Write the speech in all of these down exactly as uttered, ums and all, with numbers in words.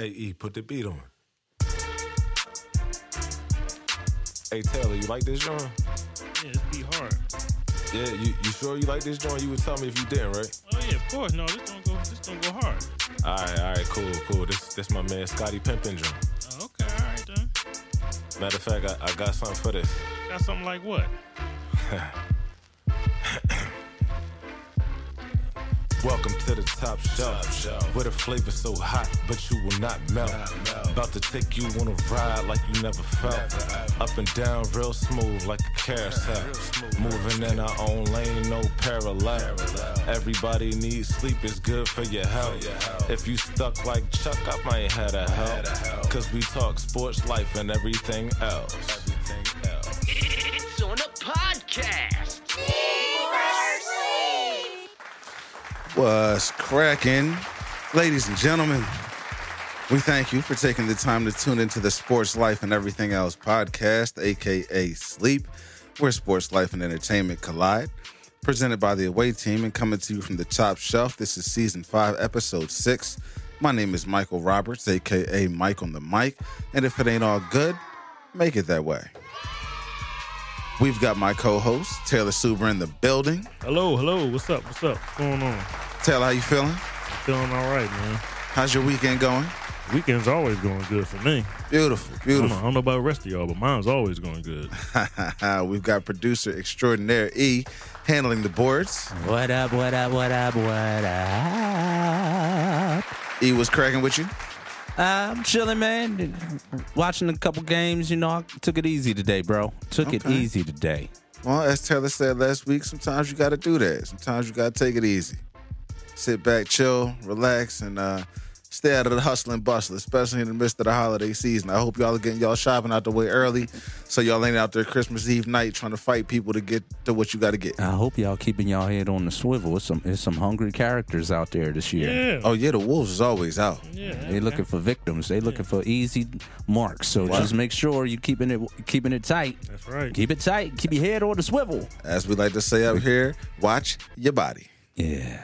A E, put the beat on. Hey, Taylor, you like this joint? Yeah, this beat hard. Yeah, you, you sure you like this joint? You would tell me if you didn't, right? Oh, yeah, of course. No, this don't go, this don't go hard. All right, all right, cool, cool. This this my man Scotty Pimpin' joint. Oh, okay, all right, then. Matter of fact, I, I got something for this. Got something like what? Welcome to the top shelf, top shelf, where the flavor so hot, but you will not melt. Not melt. About to take you on a ride like you never felt. Never, up and down, real smooth like a carousel. Smooth, Moving in our own lane, no parallel. parallel. Everybody needs sleep, it's good for your health. For your health. If you stuck like Chuck, I might have to help. help. Cause we talk sports, life, and everything else. Everything else. It's on a podcast. Was cracking. Ladies and gentlemen, we thank you for taking the time to tune into the Sports Life and Everything Else podcast, a k a. Sleep, where sports, life, and entertainment collide. Presented by the Away Team and coming to you from the top shelf, this is Season five, Episode six. My name is Michael Roberts, a k a. Mike on the mic, and if it ain't all good, make it that way. We've got my co-host, Taylor Suber, in the building. Hello, hello. What's up? What's up? What's going on? Taylor, how you feeling? Feeling all right, man. How's your weekend going? Weekend's always going good for me. Beautiful, beautiful. I don't know, I don't know about the rest of y'all, but mine's always going good. We've got producer extraordinaire E handling the boards. What up, what up, what up, what up? E, what's cracking with you? Uh, I'm chilling, man. Watching a couple games, you know, I took it easy today, bro. Took okay. it easy today. Well, as Taylor said last week, sometimes you got to do that. Sometimes you got to take it easy. Sit back, chill, relax, and uh, stay out of the hustle and bustle, especially in the midst of the holiday season. I hope y'all are getting y'all shopping out the way early so y'all ain't out there Christmas Eve night trying to fight people to get to what you got to get. I hope y'all keeping y'all head on the swivel. It's some, it's some hungry characters out there this year. Yeah. Oh, yeah, the Wolves is always out. Yeah, they yeah. looking for victims. They looking for easy marks. So wow. just make sure you keeping it keeping it tight. That's right. Keep it tight. Keep your head on the swivel. As we like to say up here, watch your body. Yeah.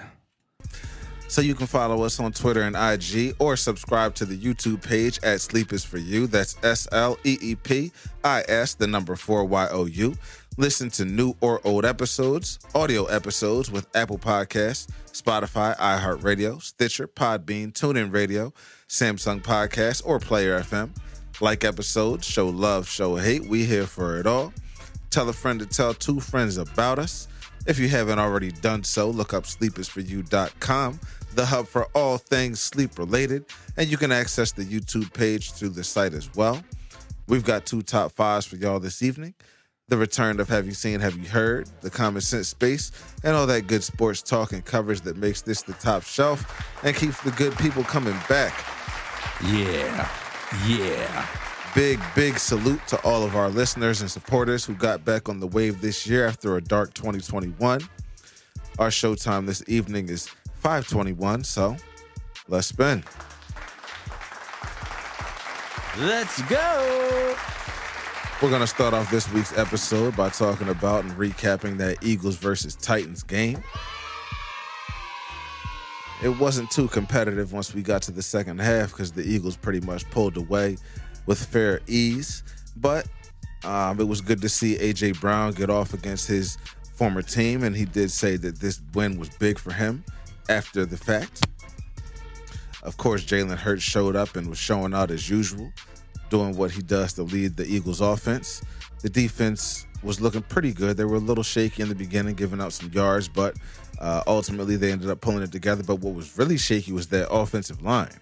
So you can follow us on Twitter and I G or subscribe to the YouTube page at Sleep Is For You. That's S L E E P I S, the number four, Y O U. Listen to new or old episodes, audio episodes with Apple Podcasts, Spotify, iHeartRadio, Stitcher, Podbean, TuneIn Radio, Samsung Podcasts, or Player F M. Like episodes, show love, show hate. We here for it all. Tell a friend to tell two friends about us. If you haven't already done so, look up sleep is for you dot com, the hub for all things sleep-related, and you can access the YouTube page through the site as well. We've got two top fives for y'all this evening, the return of Have You Seen, Have You Heard, the Common Sense Space, and all that good sports talk and coverage that makes this the top shelf and keeps the good people coming back. Yeah, yeah. Big, big salute to all of our listeners and supporters who got back on the wave this year after a dark twenty twenty-one. Our showtime this evening is five twenty-one, so let's spin. Let's go! We're going to start off this week's episode by talking about and recapping that Eagles versus Titans game. It wasn't too competitive once we got to the second half because the Eagles pretty much pulled away with fair ease, but um, it was good to see A J. Brown get off against his former team, and he did say that this win was big for him after the fact. Of course, Jalen Hurts showed up and was showing out as usual, doing what he does to lead the Eagles' offense. The defense was looking pretty good. They were a little shaky in the beginning, giving out some yards, but uh, ultimately they ended up pulling it together. But what was really shaky was their offensive line.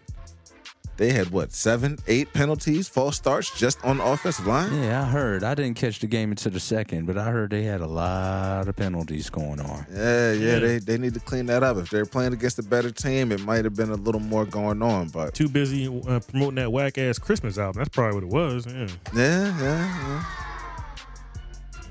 They had, what, seven, eight penalties, false starts just on the offensive line? Yeah, I heard. I didn't catch the game until the second, but I heard they had a lot of penalties going on. Yeah, yeah, they, they need to clean that up. If they're playing against a better team, it might have been a little more going on. But too busy uh, promoting that whack-ass Christmas album. That's probably what it was. Yeah, yeah, yeah. yeah.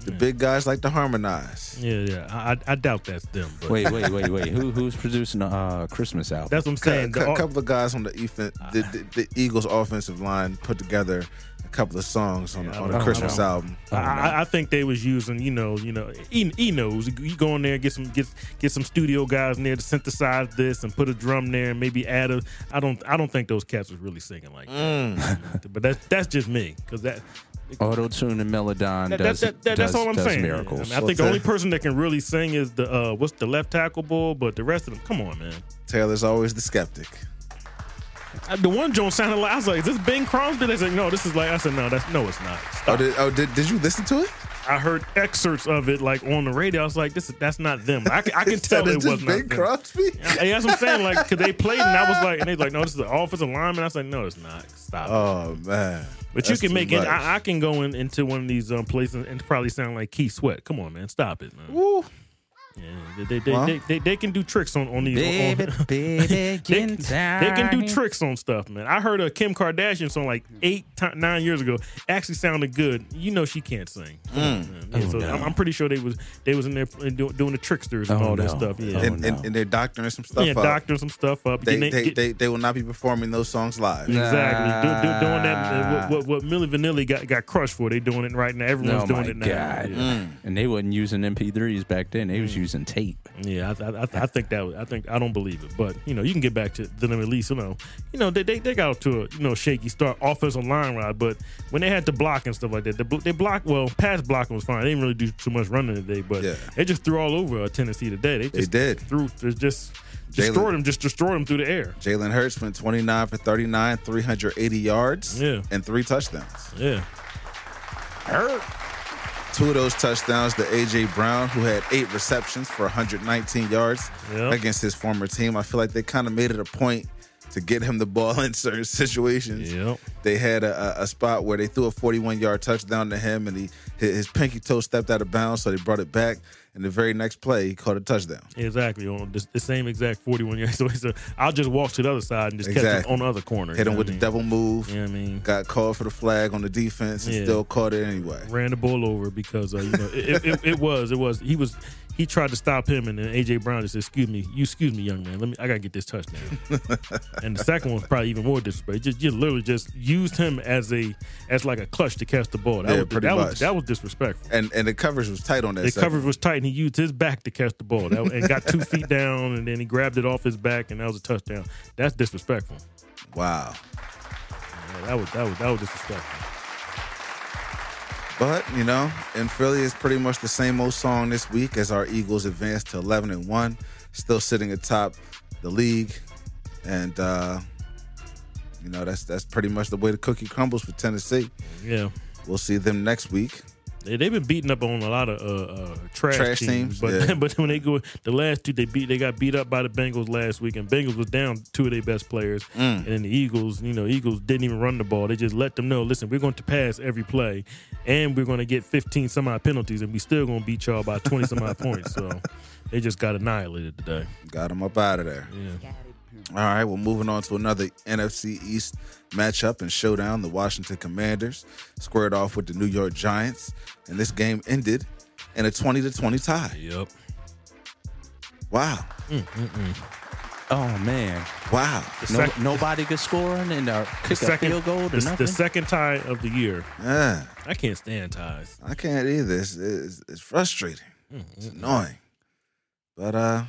The big guys like to harmonize. Yeah, yeah. I, I doubt that's them. But. Wait, wait, wait, wait. Who who's producing a uh, Christmas album? That's what I'm saying. A couple of guys on the, defense, uh, the, the the Eagles offensive line put together a couple of songs on yeah, on a Christmas know. album. I, I, I think they was using, you know, you know, he, he knows. You go in there and get some get get some studio guys in there to synthesize this and put a drum there and maybe add a. I don't I don't think those cats was really singing like mm. that. But that's that's just me because that. Auto-tune and Melodon that, does, that, that, does That's all I'm saying. Miracles. I, mean, I think the only person that can really sing is the uh, what's the left tackle ball, but the rest of them, come on, man. Taylor's always the skeptic. I, the one Jones sounded like I was like, "Is this Bing Crosby?" They said, "No, this is like." I said, "No, that's no, it's not." Oh did, oh, did did you listen to it? I heard excerpts of it like on the radio. I was like, "This is that's not them." I, I can tell it wasn't Bing them. Crosby. Yeah, that's what I'm saying. Like, cause they played, and I was like, and they like, "No, this is the offensive lineman." I was like, "No, it's not." Stop. Oh it. man. But That's you can make it. I, I can go in, into one of these um, places and probably sound like Keith Sweat. Come on, man, stop it, man. Woo. Yeah, they they, huh? they they they can do tricks on on these. Baby, on, baby they, can, they can do tricks on stuff, man. I heard a Kim Kardashian song like eight to, nine years ago. Actually, sounded good. You know she can't sing. Mm. Yeah, oh, so no. I'm, I'm pretty sure they was they was in there doing the tricksters and oh, all no. that stuff. Yeah, and, oh, no. and, and they're doctoring some stuff. Yeah, up. doctoring some stuff up. They they, they, get, they they will not be performing those songs live. Exactly. Nah. Do, do, doing that. Uh, what, what, what Milli Vanilli got got crushed for? They doing it right now. Everyone's oh, doing it now. God. Yeah. Mm. And they wasn't using M P threes back then. They mm. was using using tape. Yeah, I, I, I think that was, I think I don't believe it, but you know, you can get back to them at least. You know, you know they they, they got to a you know shaky start offensive line ride, but when they had to block and stuff like that, they, they block well. Pass blocking was fine. They didn't really do too much running today, but yeah. they just threw all over Tennessee today. They, just they did. Threw they just destroyed them. Just destroyed them through the air. Jalen Hurts went twenty-nine for thirty-nine, three hundred eighty yards, yeah, and three touchdowns. Yeah. Hurt. Two of those touchdowns to A J. Brown, who had eight receptions for one hundred nineteen yards yep. against his former team. I feel like they kind of made it a point to get him the ball in certain situations. Yep. They had a, a spot where they threw a forty-one-yard touchdown to him, and he his pinky toe stepped out of bounds, so they brought it back. And the very next play, he caught a touchdown. Exactly, on the, the same exact forty-one yards. So it's a, I'll just walk to the other side and just exactly. catch him on the other corner. Hit him with the devil move. You know what I mean? Got called for the flag on the defense and yeah. still caught it anyway. Ran the ball over because uh, you know it, it, it was it was he was he tried to stop him and then A J. Brown just said, "Excuse me, you excuse me, young man. Let me I gotta get this touchdown." And the second one was probably even more disrespectful. Just you literally just used him as a as like a clutch to catch the ball. That yeah, was, pretty that much. Was, that was disrespectful. And and the coverage was tight on that. The second. coverage was tight. He used his back to catch the ball that, and got two feet down, and then he grabbed it off his back, and that was a touchdown. That's disrespectful. Wow. Yeah, that was that was that was disrespectful. But you know, in Philly, it's pretty much the same old song this week as our Eagles advance to eleven and one, still sitting atop the league, and uh, you know that's that's pretty much the way the cookie crumbles for Tennessee. Yeah, we'll see them next week. They've they been beating up on a lot of uh, uh, trash, trash teams, teams but, yeah. but when they go the last two, they beat they got beat up by the Bengals last week, and Bengals was down two of their best players, mm. and then the Eagles, you know, Eagles didn't even run the ball. They just let them know, listen, we're going to pass every play, and we're going to get fifteen some odd penalties, and we still going to beat y'all by twenty some odd points. So they just got annihilated today. Got them up out of there. Yeah. All right, well, moving on to another N F C East matchup and showdown. The Washington Commanders squared off with the New York Giants, and this game ended in a twenty to twenty tie. Yep. Wow. Mm-mm-mm. Oh, man. Wow. No, sec- nobody could score and uh, kick a field goal to nothing? The second tie of the year. Yeah. I can't stand ties. I can't either. It's, it's, it's frustrating. Mm-mm. It's annoying. But, uh...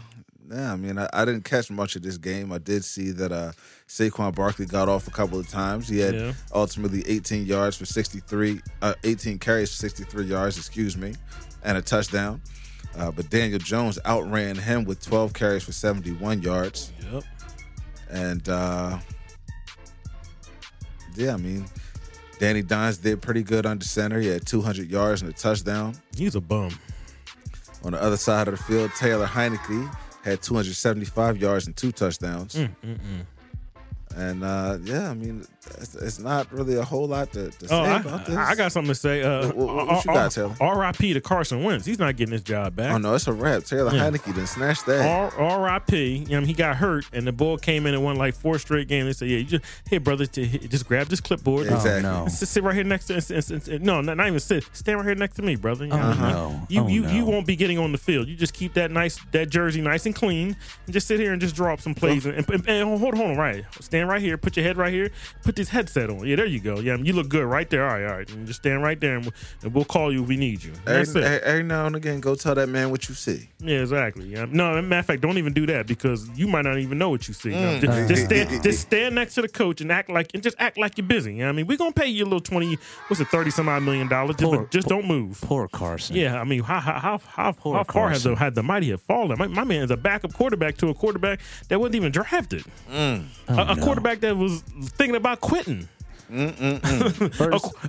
Yeah, I mean, I, I didn't catch much of this game. I did see that uh, Saquon Barkley got off a couple of times. He had yeah. ultimately eighteen yards for sixty-three, uh, eighteen carries for sixty-three yards, excuse me, and a touchdown. Uh, but Daniel Jones outran him with twelve carries for seventy-one yards. Yep. And uh, yeah, I mean, Danny Dimes did pretty good under center. He had two hundred yards and a touchdown. He's a bum. On the other side of the field, Taylor Heineke had two hundred seventy-five yards and two touchdowns. Mm, mm, mm. And uh, yeah, I mean, it's, it's not really a whole lot to, to say oh, I, about this. I got something to say. Uh, what, what, what you got, Taylor? R I P to Carson Wentz. He's not getting his job back. Oh no, it's a wrap. Taylor yeah. Heineke didn't snatch that. R I P You know, he got hurt, and the ball came in and won like four straight games. They said, "Yeah, you just hey, brother, just grab this clipboard. Yeah, exactly. Oh, no. Sit right here next to and, and, and, and, no, not, not even sit. Stand right here next to me, brother. You know, uh-huh. no. you oh, you, no. you won't be getting on the field. You just keep that nice that jersey nice and clean, and just sit here and just draw up some plays. and, and, and, and hold hold on, right. Stand right here. Put your head right here. Put this headset on. Yeah, there you go. Yeah, I mean, you look good right there. All right, all right. And just stand right there, and we'll, and we'll call you if we need you. That's every, it. every now and again, go tell that man what you see. Yeah, exactly. Yeah. No, matter of fact, don't even do that because you might not even know what you see. Mm. You know? just, just, stand, just stand next to the coach and act like and just act like you're busy. You know what I mean, we're gonna pay you a little twenty, what's it, thirty some odd million dollars. Just, poor, just poor, don't move. Poor Carson. Yeah, I mean, how how how, how, how far has the, had the mighty have fallen? My, my man is a backup quarterback to a quarterback that wasn't even drafted. Mm. Oh, a, a no. quarterback that was thinking about quitting. Mm-mm-mm.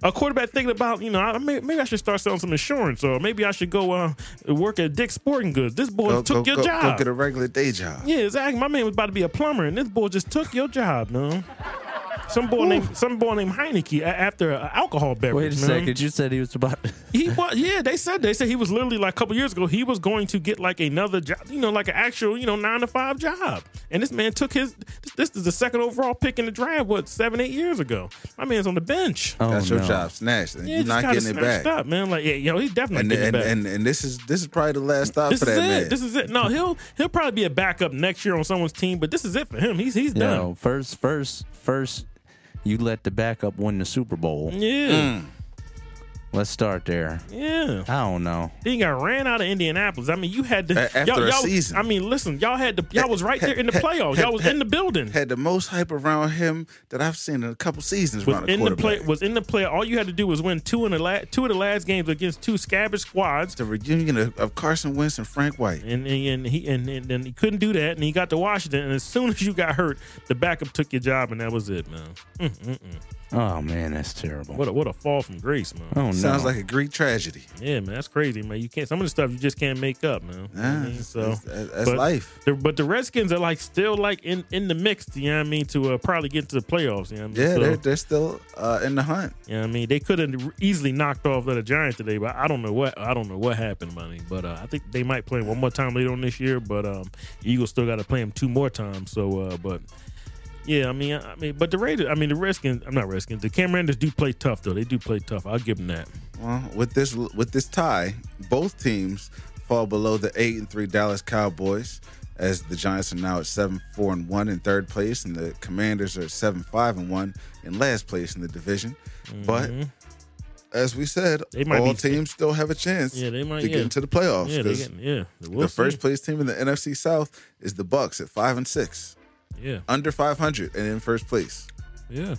a, a quarterback thinking about, you know, I, maybe, maybe I should start selling some insurance, or maybe I should go uh, work at Dick's Sporting Goods. This boy go, took go, your go, job. Go get a regular day job. Yeah, exactly. My man was about to be a plumber, and this boy just took your job, man. Some boy Ooh. named some boy named Heineke after an alcohol beverage. Wait a man. second, you said he was about. To... he was, yeah. They said they said he was literally like a couple years ago. He was going to get like another job, you know, like an actual, you know, nine to five job. And this man took his. This, this is the second overall pick in the draft. What seven, eight years ago? My man's on the bench. Oh, Got your no. job snatched, and yeah, you're not getting it back, up, man. Like yeah, yo, know, he's definitely and, getting and, it back. And, and, and this is this is probably the last stop this for that it. man. This is it. No, he'll he'll probably be a backup next year on someone's team, but this is it for him. He's he's done. Yo, first, first, first. You let the backup win the Super Bowl. Yeah. Mm. Let's start there. Yeah. I don't know. Then got ran out of Indianapolis. I mean, you had to. After y'all, a y'all, season. I mean, listen, y'all had to. Y'all was right had, there in the had, playoffs. Had, y'all was had, in the building. Had the most hype around him that I've seen in a couple seasons. Was around in the, the play. Was in the play. All you had to do was win two in the la- two of the last games against two scabbard squads. The reunion of, of Carson Wentz and Frank White. And and, and he and, and and he couldn't do that, and he got to Washington. And as soon as you got hurt, the backup took your job, and that was it, man. Mm-mm-mm. Oh man, that's terrible. What a, what a fall from grace, man. Oh no, sounds like a Greek tragedy. Yeah, man, that's crazy, man. You can't some of the stuff you just can't make up, man. Nah, you know I mean? So that's, that's but, life. But the Redskins are like still like in, in the mix. You know what I mean? To uh, probably get to the playoffs. You know what I mean? Yeah, so, they're they're still uh, in the hunt. You know what I mean? They could have easily knocked off the Giants today, but I don't know what I don't know what happened, money. But uh, I think they might play one more time later on this year. But um, Eagles still got to play them two more times. So, uh, but. Yeah, I mean, I mean, but the Raiders, I mean, the Redskins. I'm not Redskins. The Cam Randers do play tough, though. They do play tough. I'll give them that. Well, with this, with this tie, both teams fall below the eight and three Dallas Cowboys, as the Giants are now at seven four and one in third place, and the Commanders are at seven five and one in last place in the division. Mm-hmm. But as we said, they might all be, teams still have a chance yeah, they might, to yeah. get into the playoffs. Yeah, they get, yeah. We'll the see. First place team in the N F C South is the Bucks at five and six. Yeah, under five hundred and in first place. Yeah,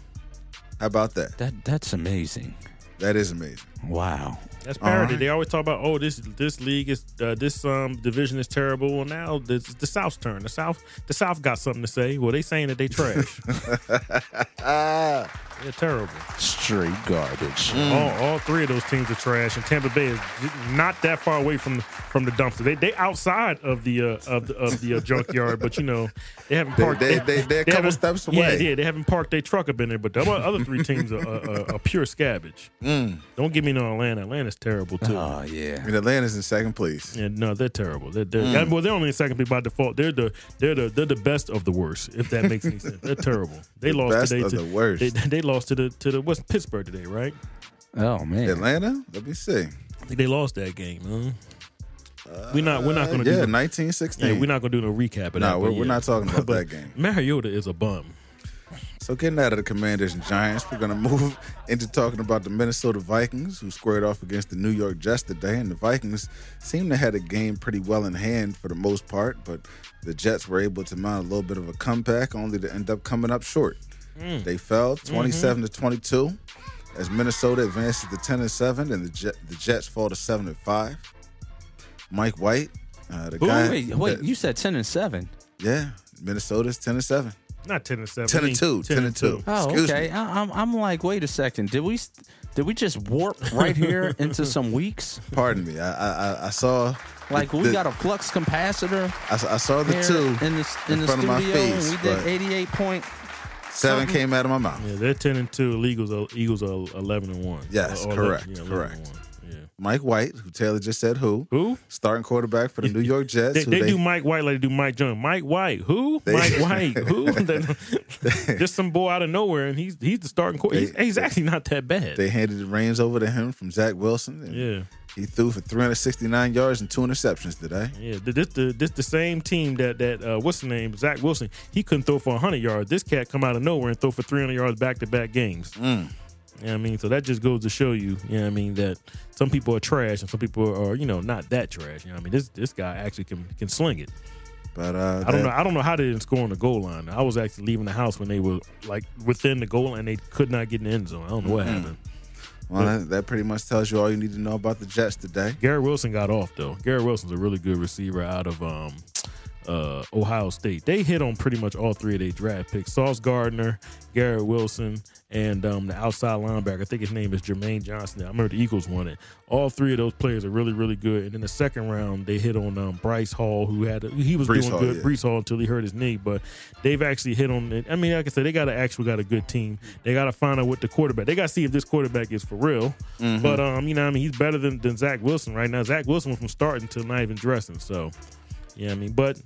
how about that? That that's amazing. That is amazing. Wow, that's parody. Right. They always talk about oh this this league is uh, this um division is terrible. Well, now it's the South's turn. The South the South got something to say. Well, they saying that they trash. They're terrible. Straight garbage. Mm. All, all three of those teams are trash, and Tampa Bay is not that far away from from the dumpster. They they outside of the uh, of the, of the uh, junkyard, but you know they haven't parked. They, they, they, they're they a couple steps away. Yeah, yeah, they haven't parked their truck up in there. But the other three teams are, are, are pure scabbage. Mm. Don't give me no Atlanta. Atlanta's terrible too. Oh yeah, I mean, Atlanta's in second place. Yeah, no, they're terrible. They're, they're, mm. Well, they're only in second place by default. They're the they're the they're the best of the worst. If that makes any sense, they're terrible. They the lost best today. Of to, the worst. They, they lost to the to the West Pittsburgh today, right? Oh man, Atlanta. Let me see. I think they lost that game. Huh? Uh, we're not. We're not going to. Yeah, do nineteen sixteen. Yeah, we're not going to do no recap. No, nah, we're, we're not talking about that game. Mariota is a bum. So getting out of the Commanders and Giants, we're going to move into talking about the Minnesota Vikings, who squared off against the New York Jets today. And the Vikings seemed to have the game pretty well in hand for the most part, but the Jets were able to mount a little bit of a comeback, only to end up coming up short. Mm. They fell twenty-seven mm-hmm. to twenty-two as Minnesota advances to ten and seven, and the, Jet, the Jets fall to seven and five. Mike White, uh, the Ooh, guy. Wait, wait that, you said ten and seven? Yeah, Minnesota's ten and seven. Not ten and seven. Ten and two. Ten, ten and two. two. Oh, Excuse okay. Me. I, I'm I'm like, wait a second. Did we did we just warp right here into some weeks? Pardon me. I I, I saw like the, we the, got a flux capacitor. I, I saw the two in the in, in the front studio. Of my face, we did eighty-eight point Seven came out of my mouth. Yeah, they're ten and two. Eagles are, Eagles are eleven and one. Yes, or, or correct. eleven, yeah, eleven correct. Yeah. Mike White, who Taylor just said, who? Who? Starting quarterback for the New York Jets. They, they, they do Mike White like they do Mike Jones. Mike White, who? They, Mike White, who? Just some boy out of nowhere, and he's he's the starting quarterback. He's, he's actually not that bad. They handed the reins over to him from Zach Wilson. And yeah. He threw for three hundred sixty-nine yards and two interceptions today. Yeah, this the this the same team that that uh, what's the name? Zach Wilson. He couldn't throw for one hundred yards. This cat come out of nowhere and throw for three hundred yards back to back games. Mm. You know what I mean? So that just goes to show you, you know what I mean, that some people are trash and some people are, you know, not that trash. You know what I mean? This this guy actually can can sling it. But uh, I don't know. I don't know how they didn't score on the goal line. I was actually leaving the house when they were like within the goal line. They could not get in the end zone. I don't know what mm-hmm. happened. Well, that, that pretty much tells you all you need to know about the Jets today. Garrett Wilson got off, though. Garrett Wilson's a really good receiver out of um, uh, Ohio State. They hit on pretty much all three of their draft picks. Sauce Gardner, Garrett Wilson, and um, the outside linebacker. I think his name is Jermaine Johnson. I remember the Eagles won it. All three of those players are really, really good. And in the second round, they hit on um, Bryce Hall, who had a, he was Bryce doing Hall, good. Yeah. Bryce Hall until he hurt his knee. But they've actually hit on it. I mean, like I said, they got to actually got a good team. They got to find out what the quarterback. They got to see if this quarterback is for real. Mm-hmm. But um, you know, what I mean, he's better than, than Zach Wilson right now. Zach Wilson went from starting to not even dressing. So, yeah, you know I mean, but.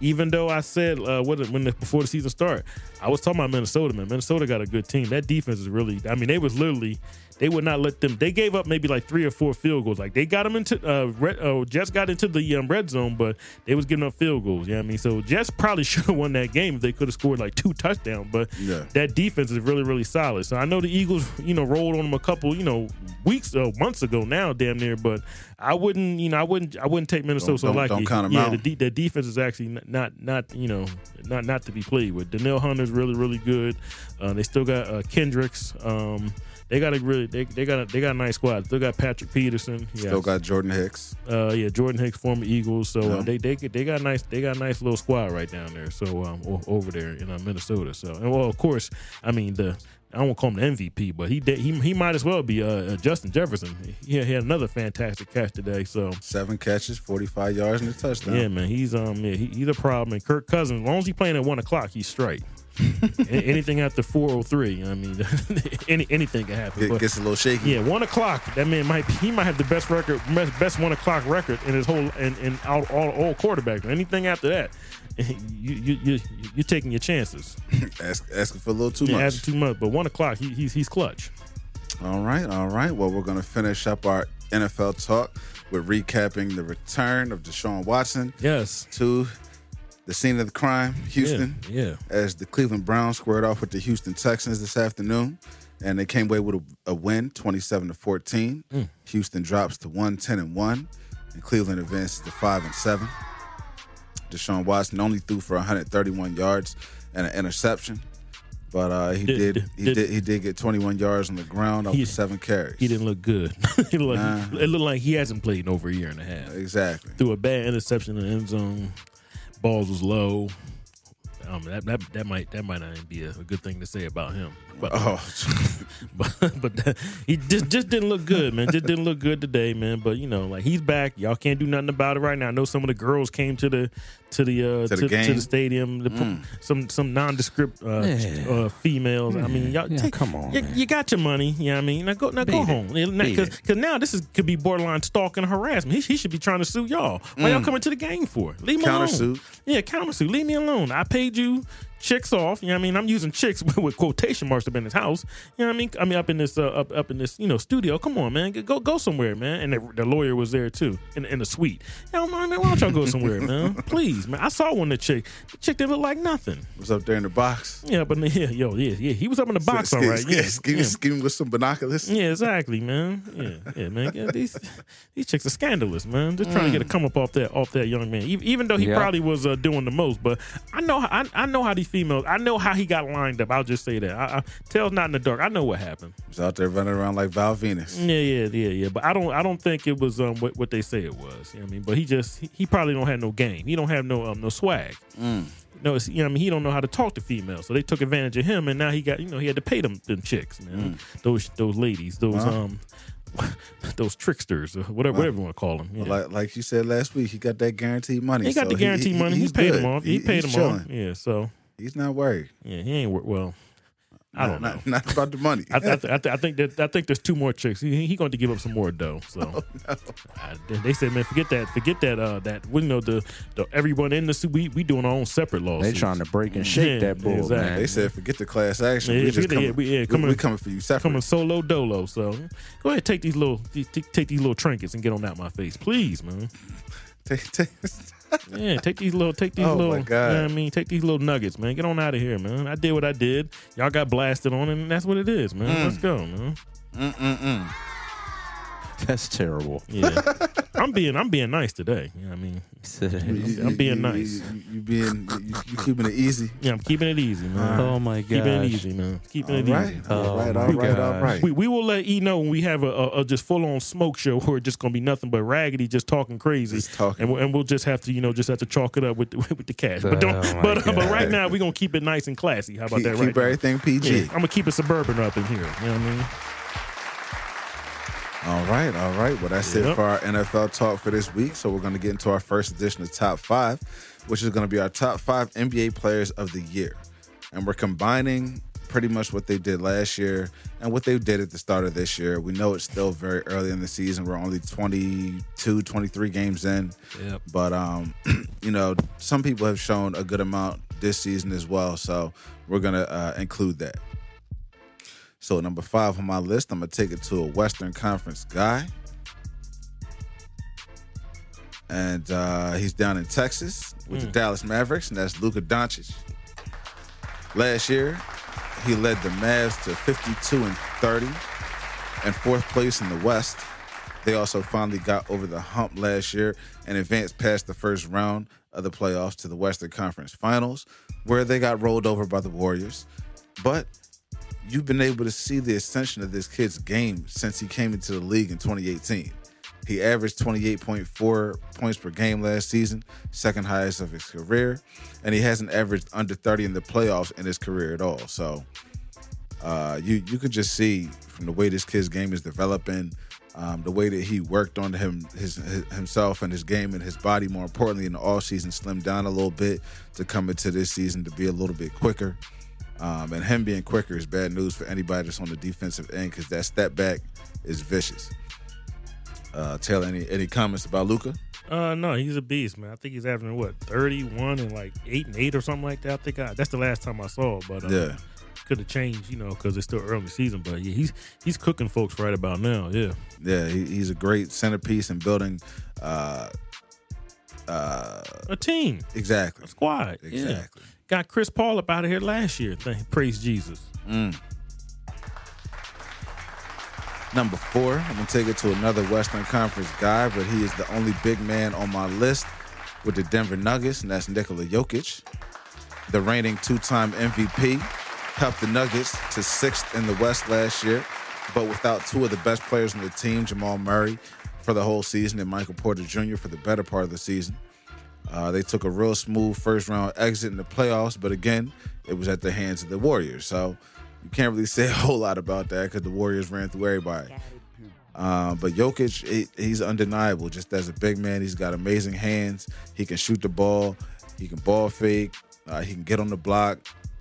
Even though I said uh, what, when the, before the season started, I was talking about Minnesota, man. Minnesota got a good team. That defense is really, I mean, they was literally, they would not let them, they gave up maybe like three or four field goals. Like they got them into, uh, red, uh, Jets got into the um, red zone, but they was giving up field goals. You know what I mean? So Jets probably should have won that game if they could have scored like two touchdowns, but yeah. That defense is really, really solid. So I know the Eagles, you know, rolled on them a couple, you know, weeks or uh, months ago now, damn near, but I wouldn't, you know, I wouldn't, I wouldn't take Minnesota don't, so don't, lightly. Don't count them yeah, out. The, de- the defense is actually not, Not, not you know, not not to be played with. Daniel Hunter's really, really good. Uh, they still got uh, Kendricks. Um, they got a really, they, they got a, they got a nice squad. Still got Patrick Peterson. Yeah. Still got Jordan Hicks. Uh, yeah, Jordan Hicks, former Eagles. So yeah. uh, they they they got a nice, they got a nice little squad right down there. So um, over there in uh, Minnesota. So and well, of course, I mean the. I won't call him the M V P, but he he he might as well be uh, uh, Justin Jefferson. He, he had another fantastic catch today. So seven catches, forty-five yards, and a touchdown. Yeah, man, he's um yeah, he, he's a problem. And Kirk Cousins, as long as he's playing at one o'clock, he's straight. Anything after four oh three, I mean, any anything can happen. It but, gets a little shaky. Yeah, one o'clock. That man might he might have the best record, best one o'clock record in his whole and in all all quarterback. Anything after that. You, you you you're taking your chances. Ask, asking for a little too yeah, much. Asking too much, but one o'clock he, he's he's clutch. All right, all right. Well, we're gonna finish up our N F L talk with recapping the return of Deshaun Watson. Yes. To the scene of the crime, Houston. Yeah. yeah. As the Cleveland Browns squared off with the Houston Texans this afternoon, and they came away with a, a win, twenty-seven to fourteen. Mm. Houston drops to one ten and one, and Cleveland advances to five and seven. Deshaun Watson only threw for one hundred thirty-one yards and an interception, but uh, he did, did he did, did he did get twenty-one yards on the ground off of seven carries. He didn't look good. He looked, nah. It looked like he hasn't played in over a year and a half. Exactly. Threw a bad interception in the end zone. Balls was low. Um, that, that that might that might not be a, a good thing to say about him. But oh. but, but that, he just just didn't look good, man. Just didn't look good today, man. But you know, like he's back. Y'all can't do nothing about it right now. I know some of the girls came to the to the uh, to, to, the to the stadium. The, mm. Some some nondescript uh, yeah. uh, females. Yeah. I mean, y'all yeah, take, come on. You, you got your money. You know what I mean? Now go now Beat go it. home. Because now, now this is could be borderline stalking and harassment. He, he should be trying to sue y'all. Why mm. y'all coming to the game for? Leave me counter alone. Countersuit. Yeah, countersuit. Leave me alone. I paid you chicks off, you know what I mean? I'm using chicks with quotation marks up in this house, you know what I mean? I mean, up in this, uh, up up in this, you know, studio. Come on, man, go go somewhere, man. And the, the lawyer was there too, in, in the suite. Hell, man, why don't y'all go somewhere, man? Please, man. I saw one of the chick. The chick didn't look like nothing. Was up there in the box. Yeah, but yeah, yo, yeah, yeah, he was up in the box, so, all right. Skin, yeah, skin, yeah. Skin with some binoculars. Yeah, exactly, man. Yeah, yeah, man. Yeah, these these chicks are scandalous, man. Just trying mm. to get a come up off that off that young man, even, even though he yeah. probably was uh, doing the most. But I know I I know how these. Females, I know how he got lined up. I'll just say that. I, I, tail's not in the dark. I know what happened. He was out there running around like Val Venus. Yeah, yeah, yeah, yeah. But I don't, I don't think it was um what, what they say it was. You know what I mean, but he just, he, he probably don't have no game. He don't have no um no swag. Mm. No, it's, you know what I mean, he don't know how to talk to females. So they took advantage of him, and now he got, you know, he had to pay them them chicks, you know? mm. those those ladies, those wow. um. those tricksters, or whatever, whatever you want to call them. Yeah. Well, like, like you said last week, he got that guaranteed money. He got so the guaranteed he, money. He, he paid good. him off. He, he paid him chilling. off. Yeah, so he's not worried. Yeah, he ain't worried. Well, I don't not, know. Not about the money. I, th- I, th- I, th- I think that I think there's two more tricks. He, he going to give up some more dough. So oh, no. I, they said, man, forget that, forget that. Uh, that we you know the, the everyone in the suit. We we doing our own separate lawsuits. They trying to break and shake yeah, that bull. Exactly. Man. They said forget the class action. Yeah, we just coming, yeah, we, yeah, coming, we, we coming for you. Separate. Coming solo dolo. So go ahead, and take these little t- t- take these little trinkets and get on out my face, please, man. take, take. Yeah, take these little, take these oh little, you know what I mean? Take these little nuggets, man. Get on out of here, man. I did what I did. Y'all got blasted on, and that's what it is, man. Mm. Let's go, man. Mm-mm-mm. That's terrible. Yeah, I'm being, I'm being nice today. You know what I mean? I'm, I'm being nice. You, you, you being, you, you keeping it easy. Yeah, I'm keeping it easy, man. Oh my god, keeping it easy, man. Keeping all it right. easy. All right, all right, all right. We we will let E know when we have a, a, a just full on smoke show where it's just gonna be nothing but raggedy, just talking crazy, just talking. And we'll, and we'll just have to, you know, just have to chalk it up with the, with the cash. But don't. Oh but uh, but right now we're gonna keep it nice and classy. How about keep, that? Right. Keep now? Everything P G. Yeah, I'm gonna keep it suburban up in here. You know what I mean? All right, all right. Well, that's yep. it for our N F L talk for this week. So we're going to get into our first edition of Top five, which is going to be our top five N B A players of the year. And we're combining pretty much what they did last year and what they did at the start of this year. We know it's still very early in the season. We're only twenty-two, twenty-three games in. Yep. But, um, you know, some people have shown a good amount this season as well. So we're going to uh, include that. So number five on my list, I'm going to take it to a Western Conference guy. And uh, he's down in Texas with mm. the Dallas Mavericks, and that's Luka Doncic. Last year, he led the Mavs to fifty-two and thirty and fourth place in the West. They also finally got over the hump last year and advanced past the first round of the playoffs to the Western Conference Finals, where they got rolled over by the Warriors. But you've been able to see the ascension of this kid's game since he came into the league in twenty eighteen. He averaged twenty-eight point four points per game last season, second highest of his career, and he hasn't averaged under thirty in the playoffs in his career at all. So uh, you you could just see from the way this kid's game is developing, um, the way that he worked on him his, his himself and his game and his body, more importantly, in the offseason, slimmed down a little bit to come into this season to be a little bit quicker. Um, and him being quicker is bad news for anybody that's on the defensive end because that step back is vicious. Uh, Taylor, any, any comments about Luka? Uh, no, he's a beast, man. I think he's averaging, what, thirty-one and like eight and eight or something like that. I think I, that's the last time I saw it, but uh, yeah. Could have changed, you know, because it's still early in the season. But yeah, he's he's cooking folks right about now, yeah. Yeah, he, he's a great centerpiece in building uh, uh, a team. Exactly. A squad. Exactly. Yeah. Got Chris Paul up out of here last year. Thank, praise Jesus. Mm. Number four, I'm going to take it to another Western Conference guy, but he is the only big man on my list with the Denver Nuggets, and that's Nikola Jokic. The reigning two-time M V P helped the Nuggets to sixth in the West last year, but without two of the best players on the team, Jamal Murray for the whole season and Michael Porter Junior for the better part of the season. Uh, they took a real smooth first-round exit in the playoffs, but again, it was at the hands of the Warriors. So you can't really say a whole lot about that because the Warriors ran through everybody. Uh, but Jokic, he, he's undeniable. Just as a big man, he's got amazing hands. He can shoot the ball. He can ball fake. Uh, he can get on the block,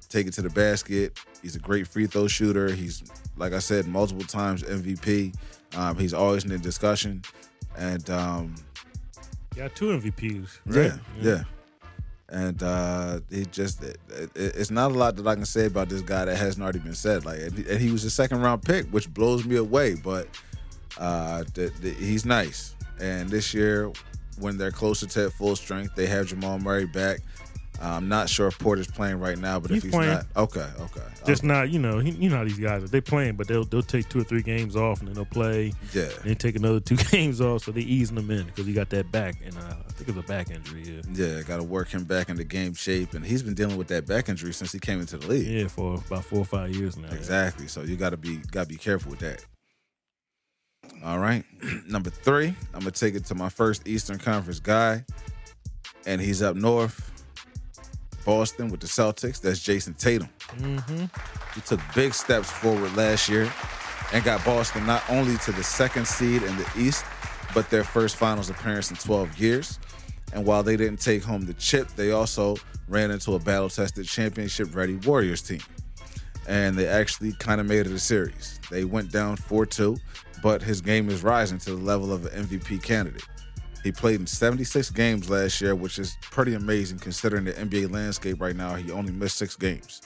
take it to the basket. He's a great free throw shooter. He's, like I said, multiple times M V P. Um, he's always in the discussion. And Um, Got two M V Ps. Right? Yeah, yeah. And uh, it just, it, it, it's not a lot that I can say about this guy that hasn't already been said. Like, and he was a second round pick, which blows me away, but uh, th- th- he's nice. And this year, when they're closer to full strength, they have Jamal Murray back. I'm not sure if Porter's playing right now, but he's if he's playing. not, okay, okay. Just okay. not, you know, he, you know how these guys are. They playing, but they'll they'll take two or three games off, and then they'll play. Yeah. And then take another two games off, so they're easing him in because he got that back, and uh, I think it's a back injury. Yeah, yeah, got to work him back into game shape, and he's been dealing with that back injury since he came into the league. Yeah, for about four or five years now. Exactly. Yeah. So you got to be got to be careful with that. All right, number three, I'm gonna take it to my first Eastern Conference guy, and he's up north. Boston with the Celtics, that's Jason Tatum. Mm-hmm. He took big steps forward last year and got Boston not only to the second seed in the East, but their first finals appearance in twelve years. And while they didn't take home the chip, they also ran into a battle-tested championship-ready Warriors team. and they actually kind of made it a series. They went down four two, but his game is rising to the level of an M V P candidate. He played in seventy-six games last year, which is pretty amazing considering the N B A landscape right now. He only missed six games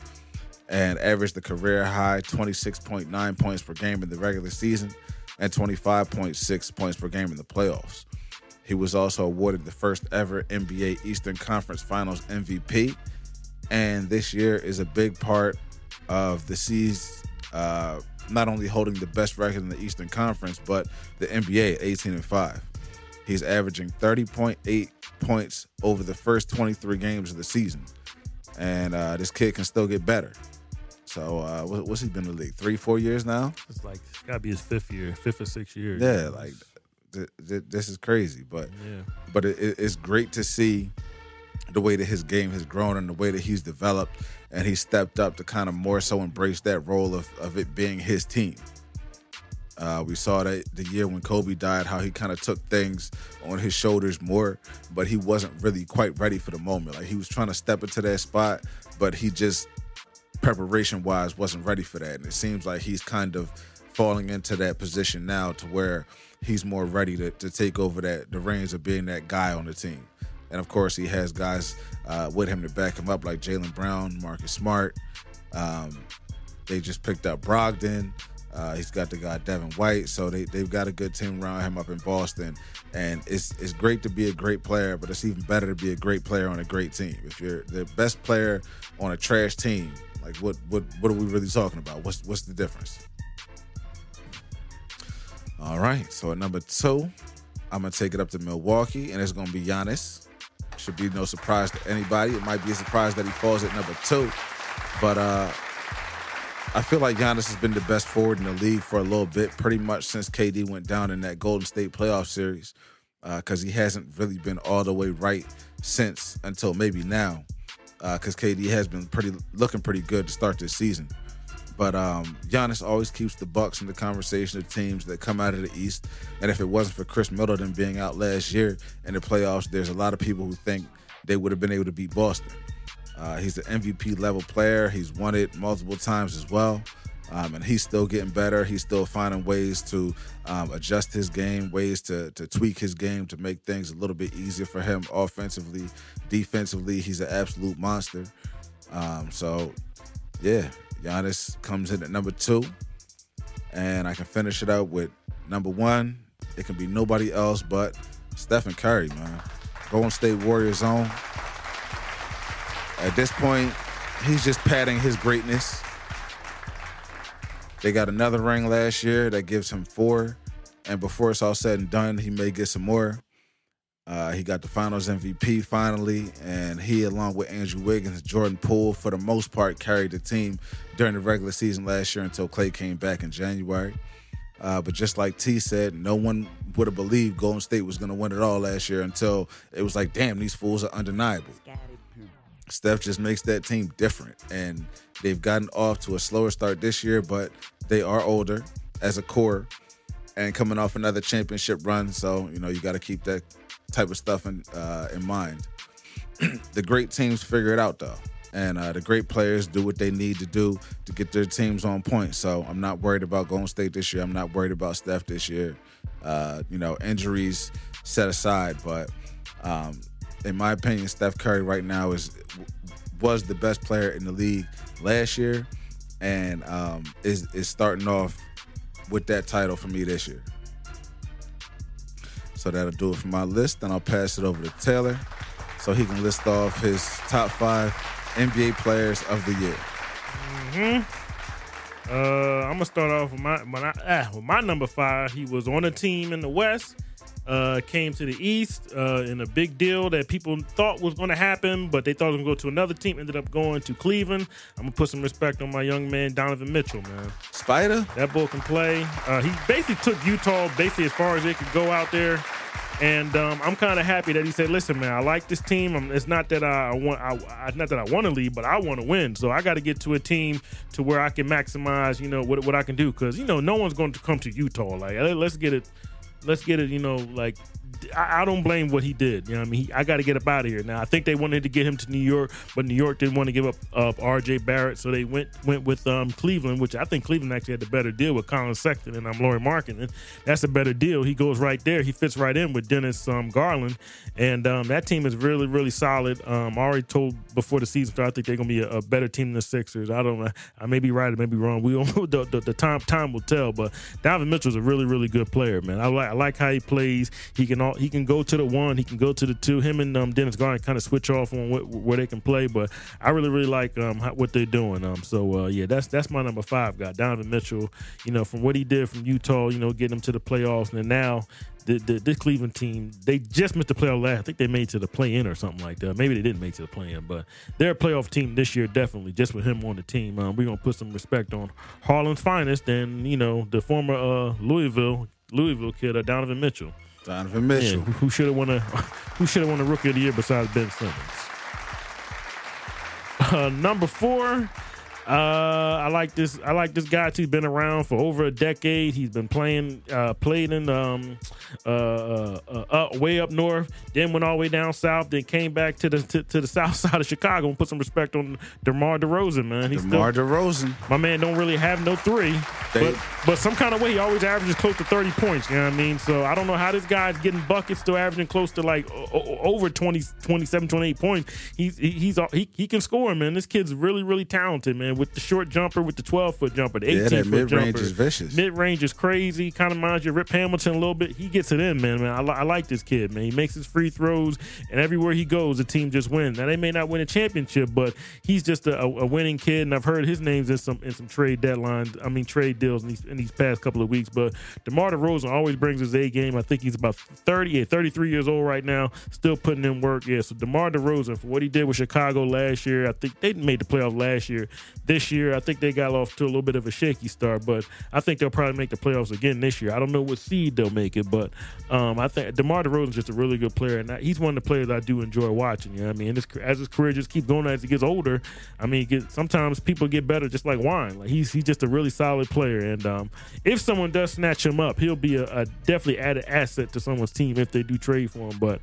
and averaged a career-high twenty-six point nine points per game in the regular season and twenty-five point six points per game in the playoffs. He was also awarded the first-ever N B A Eastern Conference Finals M V P, and this year is a big part of the C's uh, not only holding the best record in the Eastern Conference, but the N B A, eighteen and five. He's averaging thirty point eight points over the first twenty-three games of the season. And uh, this kid can still get better. So uh, what's he been in the league? Three, four years now? It's like, it's got to be his fifth year, fifth or sixth year. Yeah, like th- th- this is crazy. But yeah. but it, it's great to see the way that his game has grown and the way that he's developed. And he stepped up to kind of more so embrace that role of, of it being his team. Uh, we saw that the year when Kobe died, how he kind of took things on his shoulders more, but he wasn't really quite ready for the moment. Like, he was trying to step into that spot, but he just preparation-wise wasn't ready for that. And it seems like he's kind of falling into that position now to where he's more ready to, to take over that the reins of being that guy on the team. And, of course, he has guys uh, with him to back him up, like Jaylen Brown, Marcus Smart. Um, they just picked up Brogdon. Uh, he's got the guy Devin White, so they, they've got a good team around him up in Boston. And it's it's great to be a great player, but it's even better to be a great player on a great team. If you're the best player on a trash team, like what what what are we really talking about? What's what's the difference? All right, so at number two, I'm going to take it up to Milwaukee, and it's going to be Giannis. Should be no surprise to anybody. It might be a surprise that he falls at number two, but uh I feel like Giannis has been the best forward in the league for a little bit, pretty much since K D went down in that Golden State playoff series, because uh, he hasn't really been all the way right since until maybe now, because uh, K D has been pretty looking pretty good to start this season. But um, Giannis always keeps the Bucks in the conversation of teams that come out of the East, and if it wasn't for Chris Middleton being out last year in the playoffs, there's a lot of people who think they would have been able to beat Boston. Uh, he's an M V P level player. He's won it multiple times as well. Um, and he's still getting better. He's still finding ways to um, adjust his game, ways to to tweak his game to make things a little bit easier for him offensively. Defensively, he's an absolute monster. Um, so, yeah, Giannis comes in at number two. And I can finish it out with number one. It can be nobody else but Stephen Curry, man. Golden State Warriors on. At this point, he's just padding his greatness. They got another ring last year that gives him four. And before it's all said and done, he may get some more. Uh, he got the finals M V P finally. And he, along with Andrew Wiggins, Jordan Poole, for the most part, carried the team during the regular season last year until Klay came back in January. Uh, but just like T said, no one would have believed Golden State was going to win it all last year until it was like, damn, these fools are undeniable. Steph just makes that team different, and they've gotten off to a slower start this year, but they are older as a core and coming off another championship run. So, you know, you got to keep that type of stuff in uh, in mind. The great teams figure it out, though, and uh, the great players do what they need to do to get their teams on point. So I'm not worried about Golden State this year. I'm not worried about Steph this year. Uh, you know, injuries set aside, but um in my opinion, Steph Curry right now is was the best player in the league last year, and um, is is starting off with that title for me this year. So that'll do it for my list, and I'll pass it over to Taylor so he can list off his top five N B A players of the year. Mm-hmm. Uh, I'm gonna start off with my my, ah, with my number five. He was on a team in the West. Uh, came to the East uh, in a big deal that people thought was going to happen, but they thought it was going to go to another team. Ended up going to Cleveland. I'm going to put some respect on my young man, Donovan Mitchell, man. Spider? That boy can play. Uh, he basically took Utah basically as far as they could go out there. And um, I'm kind of happy that he said, listen, man, I like this team. I'm, it's not that I want I, I not that I want to leave, but I want to win. So I got to get to a team to where I can maximize, you know, what, what I can do. Because, you know, no one's going to come to Utah. Like, let's get it. Let's get it, you know, like I, I don't blame what he did. You know what I mean? He, I got to get up out of here. Now, I think they wanted to get him to New York, but New York didn't want to give up up R J Barrett, so they went went with um, Cleveland, which I think Cleveland actually had the better deal with Colin Sexton and um, Lauri Markkanen. That's a better deal. He goes right there. He fits right in with Dennis um, Garland, and um, that team is really, really solid. Um, I already told before the season started, I think they're going to be a, a better team than the Sixers. I don't know. I may be right. I may be wrong. We don't know. The, the, the time, time will tell, but Donovan Mitchell's a really, really good player, man. I like I like how he plays. He can all, he can go to the one. He can go to the two. Him and um, Dennis Garland kind of switch off on what, where they can play, but I really, really like um, how, what they're doing. Um, so, uh, yeah, that's that's my number five guy, Donovan Mitchell. You know, from what he did from Utah, you know, getting him to the playoffs, and then now the, the, this Cleveland team, they just missed the playoff last. I think they made it to the play-in or something like that. Maybe they didn't make it to the play-in, but they're a playoff team this year, definitely, just with him on the team. Um, we're going to put some respect on Harlem's finest and, you know, the former uh, Louisville Louisville kid, uh, Donovan Mitchell. Donovan Mitchell. Man, who should have won a who should have won a Rookie of the Year besides Ben Simmons? Uh, number four, uh, I like this. I like this guy too. He's been around for over a decade. He's been playing, uh, played in um, uh, uh, uh, uh, way up north, then went all the way down south, then came back to the to, to the south side of Chicago and put some respect on DeMar DeRozan. Man, he's DeMar still, DeRozan. My man don't really have no three. But, but some kind of way, he always averages close to thirty points. You know what I mean? So I don't know how this guy's getting buckets, still averaging close to like o- over twenty, twenty-seven, twenty-eight points. He's, he's, he, he can score, man. This kid's really, really talented, man, with the short jumper, with the twelve-foot jumper, the eighteen-foot yeah, jumper. Mid-range is vicious. Mid-range is crazy. Kind of reminds you of Rip Hamilton a little bit. He gets it in, man. man. I, li- I like this kid, man. He makes his free throws, and everywhere he goes, the team just wins. Now, they may not win a championship, but he's just a, a winning kid, and I've heard his name's in some in some trade deadlines. I mean, trade deadlines. In these, in these past couple of weeks, but DeMar DeRozan always brings his A game. I think he's about thirty-eight, thirty-three years old right now, still putting in work. Yeah, so DeMar DeRozan, for what he did with Chicago last year, I think they made the playoff last year. This year, I think they got off to a little bit of a shaky start, but I think they'll probably make the playoffs again this year. I don't know what seed they'll make it, but um, I think DeMar DeRozan's just a really good player, and he's one of the players I do enjoy watching. You know what I mean? And this, as his career just keeps going as he gets older, I mean, gets, sometimes people get better just like wine. Like he's he's just a really solid player. And um, if someone does snatch him up, he'll be a, a definitely added asset to someone's team if they do trade for him. But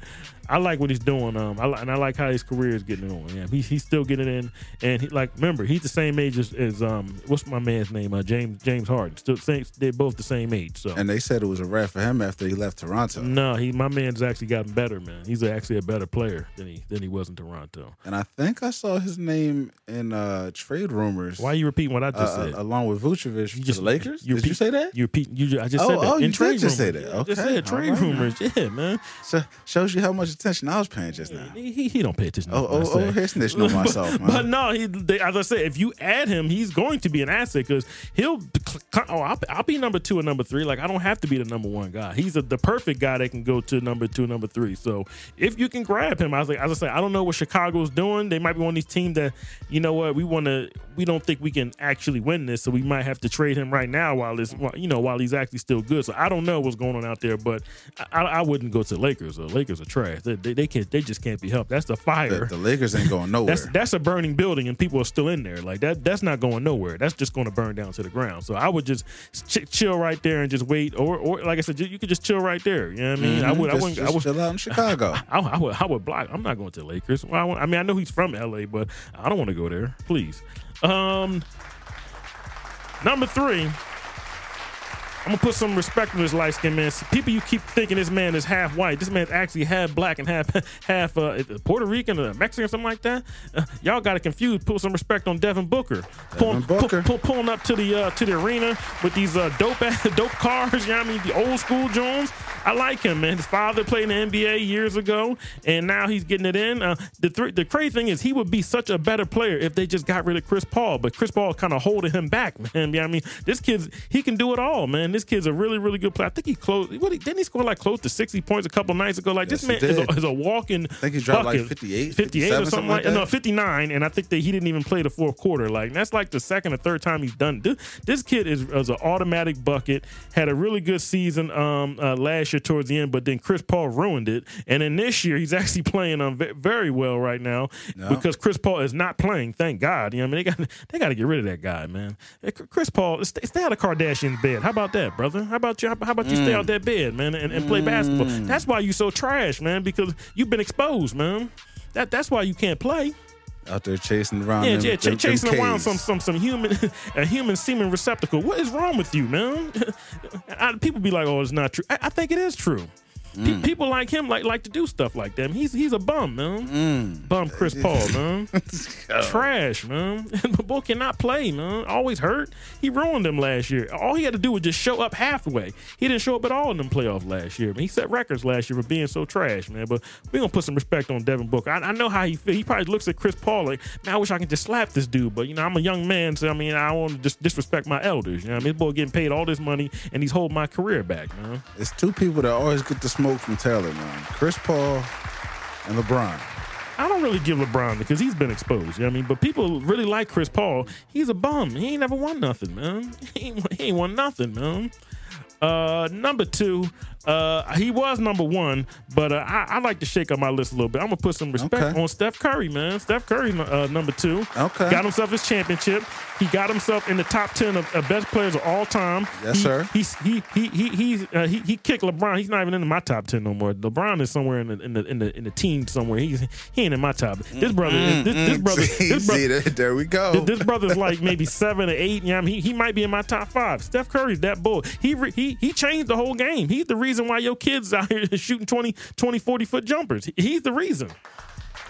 I like what he's doing, um, I, and I like how his career is getting on. Yeah, he, he's still getting in, and he, like remember, he's the same age as, as um, what's my man's name? Uh, James James Harden. Still, same, they're both the same age. So, and they said it was a wrap for him after he left Toronto. No, he my man's actually gotten better, man. He's actually a better player than he than he was in Toronto. And I think I saw his name in uh, trade rumors. Why are you repeating what I just uh, said? Along with Vucevic, you just the Lakers. You repeat, did you say that? You repeat. You I just oh, said that. Oh, in you trade did just rumors. Say that. Okay, I just said trade right, rumors. Man. Yeah, man. So shows you how much attention I was paying just now. He, he, he don't pay attention. Oh, oh, oh, here's snitching on myself, man. But no, he, they, as I said, if you add him, he's going to be an asset because he'll. Oh, I'll, I'll be number two and number three. Like I don't have to be the number one guy. He's a, the perfect guy that can go to number two, number three. So if you can grab him, I was like, as I said, I don't know what Chicago's doing. They might be one of these teams that, you know what, we want to. We don't think we can actually win this, so we might have to trade him right now while it's, you know, while he's actually still good. So I don't know what's going on out there, but I, I wouldn't go to the Lakers. The Lakers are trash. They, they, they can't. They just can't be helped. That's the fire. The, the Lakers ain't going nowhere. That's, that's a burning building, and people are still in there. Like that. That's not going nowhere. That's just going to burn down to the ground. So I would just ch- chill right there and just wait. Or, or like I said, you, you could just chill right there. You know what I mean? Mm-hmm. I would. Just, I wouldn't. Just I would chill out in Chicago. I, I, I would. I would block. I'm not going to the Lakers. Well, I, want, I mean, I know he's from L A, but I don't want to go there. Please. Um, number three. I'm going to put some respect on this light-skinned man. People, you keep thinking this man is half white. This man's actually half black and half half uh, Puerto Rican or Mexican or something like that. Uh, y'all got it confused. Put some respect on Devin Booker. Devin pulling, Booker. Pull, pull, pulling up to the uh, to the arena with these uh, dope dope cars. You know what I mean? The old school Jones. I like him, man. His father played in the N B A years ago, and now he's getting it in. Uh, the, th- the crazy thing is he would be such a better player if they just got rid of Chris Paul, but Chris Paul kind of holding him back, man. You know what I mean? This kid's, he can do it all, man. This kid's a really, really good player. I think he closed. What, didn't he score like close to sixty points a couple nights ago? Like yes, this man is a, is a walking. I think he dropped bucket, like fifty-eight, fifty-eight or something like that. No, fifty-nine. And I think that he didn't even play the fourth quarter. Like that's like the second or third time he's done. This, this kid is, is an automatic bucket. Had a really good season um, uh, last year towards the end, but then Chris Paul ruined it. And then this year he's actually playing um, very well right now no. because Chris Paul is not playing. Thank God. You know what I mean? They got they got to get rid of that guy, man. Chris Paul, stay, stay out of Kardashian's bed. How about that? that, brother? How about you? How about you mm. stay out that bed, man, and, and play mm. basketball? That's why you so trash, man, because you've been exposed, man. That that's why you can't play. Out there chasing around, yeah, them, yeah, ch- them, chasing them around some some some human a human semen receptacle. What is wrong with you, man? I, people be like, "Oh, it's not true." I, I think it is true. Mm. Pe- people like him like like to do stuff like that. I mean, he's he's a bum, man. Mm. Bum Chris Paul, man. Trash, man. The boy cannot play, man. Always hurt. He ruined them last year. All he had to do was just show up halfway. He didn't show up at all in them playoffs last year. I mean, he set records last year for being so trash, man. But we're going to put some respect on Devin Booker. I, I know how he feels. He probably looks at Chris Paul like, man, I wish I could just slap this dude. But, you know, I'm a young man, so, I mean, I don't want to dis- disrespect my elders. You know what I mean? This boy getting paid all this money, and he's holding my career back, man. It's two people that always get the smoke from Taylor, man. Chris Paul and LeBron. I don't really give LeBron because he's been exposed. You know what I mean? But people really like Chris Paul. He's a bum. He ain't never won nothing, man. He ain't, he ain't won nothing, man. Uh, number two, uh, he was number one, but uh, I, I like to shake up my list a little bit. I'm going to put some respect okay. on Steph Curry, man. Steph Curry's uh, number two. Okay. Got himself his championship. He got himself in the top ten of, of best players of all time. Yes, he, sir. He he he he he, uh, he he kicked LeBron. He's not even in my top ten no more. LeBron is somewhere in the in the in the, in the team somewhere. He's he ain't in my top. This brother, mm-hmm. this, this brother, this brother. See, there, there we go. This, this brother's like maybe seven or eight. You know, I mean, he he might be in my top five. Steph Curry's that bull. He he he changed the whole game. He's the reason why your kids out here shooting twenty, twenty, forty foot jumpers. He's the reason.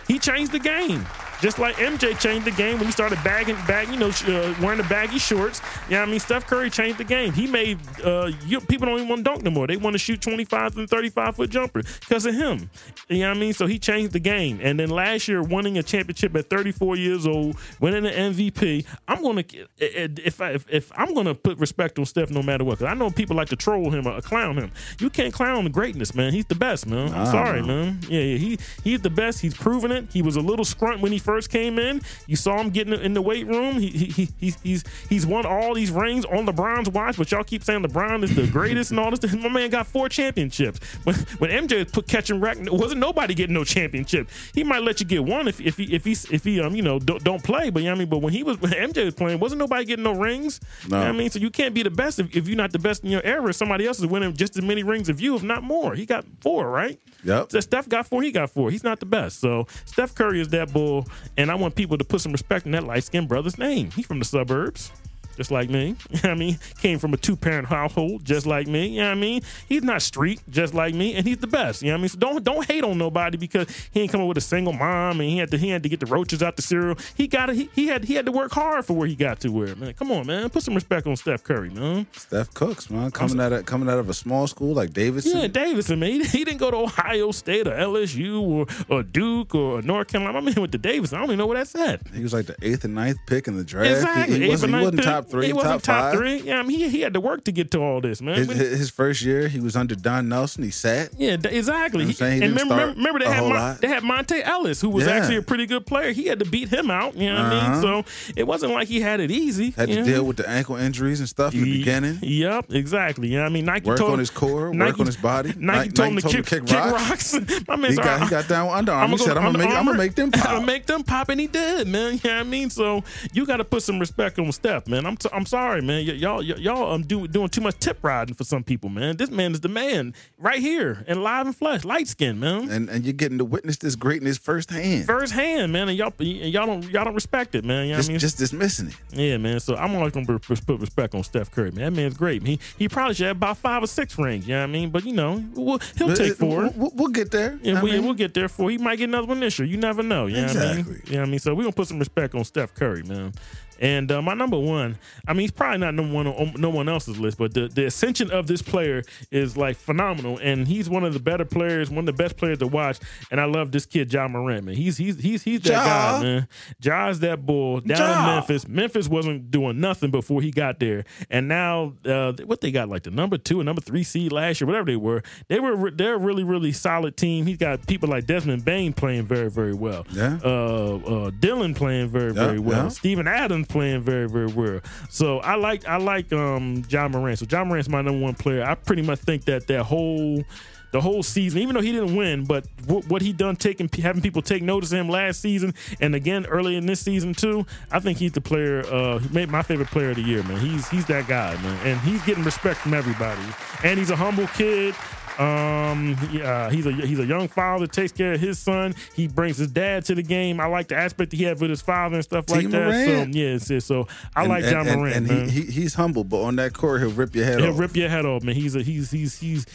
He changed the game. Just like M J changed the game when he started bagging, bag, you know, uh, wearing the baggy shorts. You know what I mean? Steph Curry changed the game. He made uh, you, people don't even want to dunk no more. They want to shoot twenty-five and thirty-five-foot jumpers because of him. You know what I mean? So he changed the game. And then last year, winning a championship at thirty-four years old, winning an M V P. I'm going to if I, if, if I'm going to put respect on Steph no matter what, because I know people like to troll him or clown him. You can't clown the greatness, man. He's the best, man. I'm sorry, know. man. Yeah, yeah, he he's the best. He's proven it. He was a little scrunt when he first came in. You saw him getting in the weight room. He, he, he he's he's won all these rings on LeBron's watch, but y'all keep saying LeBron is the greatest and all this. My man got four championships. When when M J put catching rack, wasn't nobody getting no championship. He might let you get one if if he if he if he, if he um you know don't, don't play. But you know what I mean, but when he was when M J was playing, wasn't nobody getting no rings. No. You know what I mean, so you can't be the best if, if you're not the best in your era. Somebody else is winning just as many rings as you, if not more. He got four, right? Yep. So Steph got four. He got four. He's not the best. So Steph Curry is that bull, and I want people to put some respect in that light-skinned brother's name. He's from the suburbs, just like me. You know what I mean? Came from a two-parent household, just like me. You know what I mean? He's not street, just like me, and he's the best. You know what I mean? So don't don't hate on nobody because he ain't coming with a single mom, and he had to he had to get the roaches out the cereal. He got to, he, he had he had to work hard for where he got to. Where, man? Come on, man. Put some respect on Steph Curry, man. Steph Cooks, man, coming out of coming out of a small school like Davidson. Yeah, Davidson, man. He, he didn't go to Ohio State or L S U or, or Duke or North Carolina. I mean, with the Davidson, I don't even know what that's at. He was like the eighth and ninth pick in the draft. Exactly, he, he eighth and ninth pick. Top Three, he wasn't top, top three. Yeah, I mean, he, he had to work to get to all this, man. His, his first year, he was under Don Nelson. He sat. Yeah, exactly. You know and remember, remember they, had Mon- they had Monte Ellis, who was yeah. actually a pretty good player. He had to beat him out. You know what uh-huh. I mean? So it wasn't like he had it easy. Had to know? deal with the ankle injuries and stuff in the he, beginning. Yep, exactly. You know what I mean? Nike work told on him, his core, Nike, work on his body. Nike, Nike told him to kick, kick rocks. rocks. My man, he, got, he got down under arm. He said, I'm going to make them pop. I'm going to make them pop, and he did, man. You know what I mean? So you got to put some respect on Steph, man. I'm t- I'm sorry, man. Y- y'all y- y'all um do- doing too much tip riding for some people, man. This man is the man right here and live and flesh, light skin, man. And and you're getting to witness this greatness firsthand, firsthand, man. And y'all y- y'all don't y'all don't respect it, man. You know just, what I mean? Just dismissing it. Yeah, man. So I'm always gonna put respect on Steph Curry, man. That man's great. He he probably should have about five or six rings. You know what I mean? But you know, we'll, he'll but take it, four. We'll, we'll get there. Yeah, we, we'll get there. Four. He might get another one this year. You never know. You exactly. know what I mean? You know what I mean? So we are gonna put some respect on Steph Curry, man. And uh, my number one, I mean, he's probably not number one on no one else's list, but the, the ascension of this player is like phenomenal. And he's one of the better players, one of the best players to watch. And I love this kid, Ja Morant, man. He's he's he's he's that ja. guy, man. Ja's that bull down ja. in Memphis. Memphis wasn't doing nothing before he got there. And now uh, what they got, like the number two and number three seed last year, whatever they were, they were they're a really, really solid team. He's got people like Desmond Bain playing very, very well. Yeah. Uh, uh, Dillon playing very, yeah, very well. Yeah. Steven Adams I'm playing very, very well. So I like I like um, Ja Morant. So Ja Morant's my number one player. I pretty much think that that whole the whole season, even though he didn't win, but what, what he done taking having people take notice of him last season and again early in this season too, I think he's the player, uh, made my favorite player of the year, man. He's he's that guy, man, and he's getting respect from everybody. And he's a humble kid. Um, yeah, he's a he's a young father, takes care of his son. He brings his dad to the game. I like the aspect that he had with his father and stuff like that. So yeah, it's, it's, so I and, like Ja Morant. And, and he, he, he's humble, but on that court, he'll rip your head he'll off. He'll rip your head off, man. He's a he's he's he's.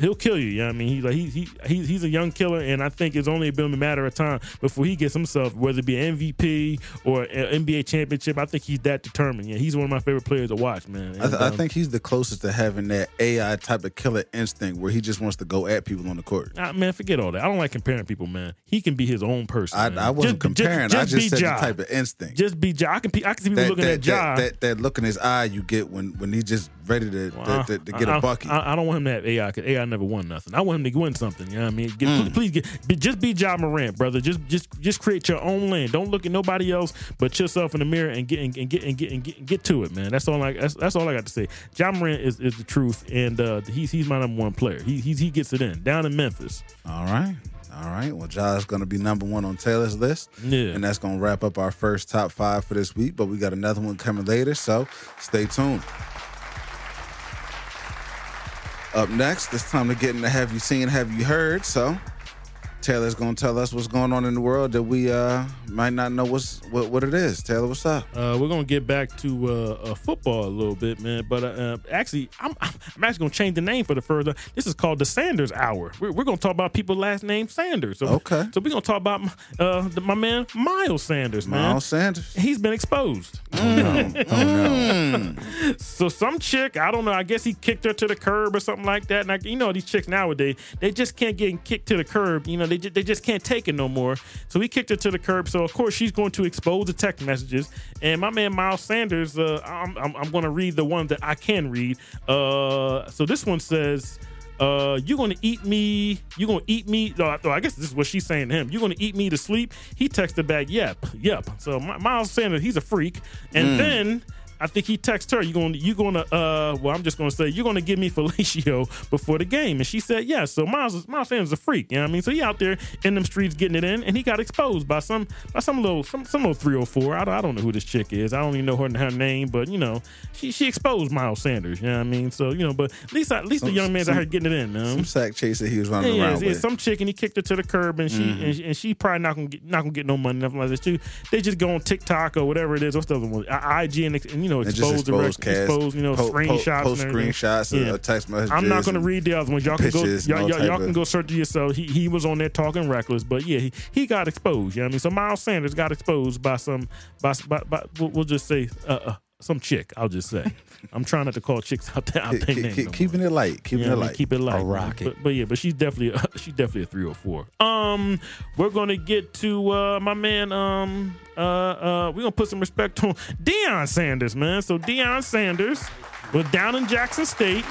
He'll kill you. you know I mean, he's like he he he's he's a young killer, and I think it's only been a matter of time before he gets himself, whether it be an M V P or an N B A championship. I think he's that determined. Yeah, he's one of my favorite players to watch, man. And, I, th- um, I think he's the closest to having that A I type of killer instinct where he just wants to go at people on the court. I, man, forget all that. I don't like comparing people, man. He can be his own person. I, I wasn't just, comparing. Just, just I just said Ja. The type of instinct. Just be Ja. I can. I can see people that, looking that, at Ja. That, that, that look in his eye you get when when he's just ready to, well, that, that, to get I, a bucket. I, I don't want him to have A I. Cause A I never won nothing. I want him to win something. You know what I mean? Get, mm. Please, get, be, just be Ja Morant, brother. Just, just, just create your own lane. Don't look at nobody else but yourself in the mirror and get and, and get and get and get, get to it, man. That's all. I that's, that's all I got to say. Ja Morant is, is the truth, and uh, he's he's my number one player. He he's, he gets it in down in Memphis. All right. All right. Well, Ja's going to be number one on Taylor's list. Yeah. And that's going to wrap up our first top five for this week. But we got another one coming later, so stay tuned. Up next, it's time to get into Have You Seen, Have You Heard? So Taylor's going to tell us what's going on in the world that we uh, might not know what's, what, what it is. Taylor, what's up? Uh, we're going to get back to uh, uh, football a little bit, man. But uh, actually, I'm, I'm actually going to change the name for the further. This is called the Sanders Hour. We're, we're going to talk about people's last name Sanders. So, okay. So we're going to talk about uh, my man Miles Sanders, man. Miles Sanders. He's been exposed. Oh, no. Oh, no. So some chick, I don't know, I guess he kicked her to the curb or something like that. And I, you know, these chicks nowadays, they just can't get kicked to the curb. You know, they, they just can't take it no more. So he kicked her to the curb. So, of course, she's going to expose the text messages. And my man Miles Sanders, uh, I'm, I'm, I'm going to read the one that I can read. Uh, so this one says... Uh, you're gonna eat me. You're gonna eat me. Oh, I guess this is what she's saying to him. You're gonna eat me to sleep. He texted back, "Yep, yep." So my, Miles Sanders, he's a freak. And mm. then I think he texted her, "You're gonna, you're gonna, uh, well, I'm just gonna say, you're gonna give me fellatio before the game." And she said, "Yes." Yeah. So Miles, Miles Sanders is a freak. You know what I mean? So he out there in them streets getting it in, and he got exposed by some, by some little, some, some little three oh four. I don't, I don't know who this chick is. I don't even know her her name, but you know, she, she exposed Miles Sanders. You know what I mean? So you know, but at least, at least some, the young man's out here getting it in. You know? Some sack chaser he was running yeah, around yeah, with. Some chick and he kicked her to the curb, and she, mm-hmm. and, she and she probably not gonna, get, not gonna get no money, nothing like this too. They just go on TikTok or whatever it is. What's the other one? I G and, and you know, expose the record, expose, you know, po- screenshots, po- post and screenshots, and yeah. text messages. I'm not going to read the other ones. Y'all can go, y'all, y'all, y'all can go search it yourself. He he was on there talking reckless, but yeah, he, he got exposed. You know what I mean? So Miles Sanders got exposed by some, by, by, by we'll just say, uh, uh some chick. I'll just say. I'm trying not to call chicks out there. I'll take names. Keeping it light. Keeping it light. Keep it light. A rocket. But, but yeah, but she's definitely a, she's definitely a three oh four. Um, we're gonna get to uh, my man. Um, uh, uh, we're gonna put some respect on Deion Sanders, man. So Deion Sanders was down in Jackson State.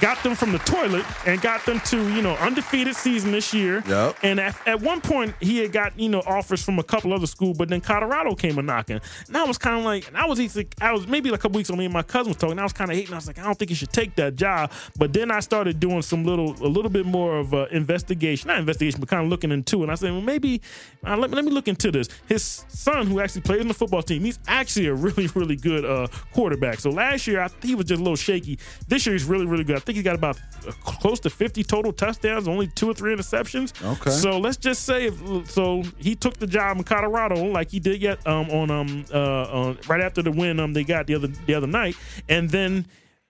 Got them from the toilet and got them to, you know, undefeated season this year. Yep. And at, at one point, he had got, you know, offers from a couple other schools, but then Colorado came a-knocking. And I was kind of like, and I was I was maybe like a couple weeks ago, me and my cousin was talking, and I was kind of hating. I was like, I don't think he should take that job. But then I started doing some little, a little bit more of an investigation. Not investigation, but kind of looking into it. And I said, well, maybe, uh, let, let me look into this. His son, who actually plays on the football team, he's actually a really, really good uh, quarterback. So last year, I, he was just a little shaky. This year, he's really, really good. I think he got about close to fifty total touchdowns, only two or three interceptions. Okay. So let's just say, if, so he took the job in Colorado, like he did yet um, on um uh on, right after the win um they got the other the other night, and then.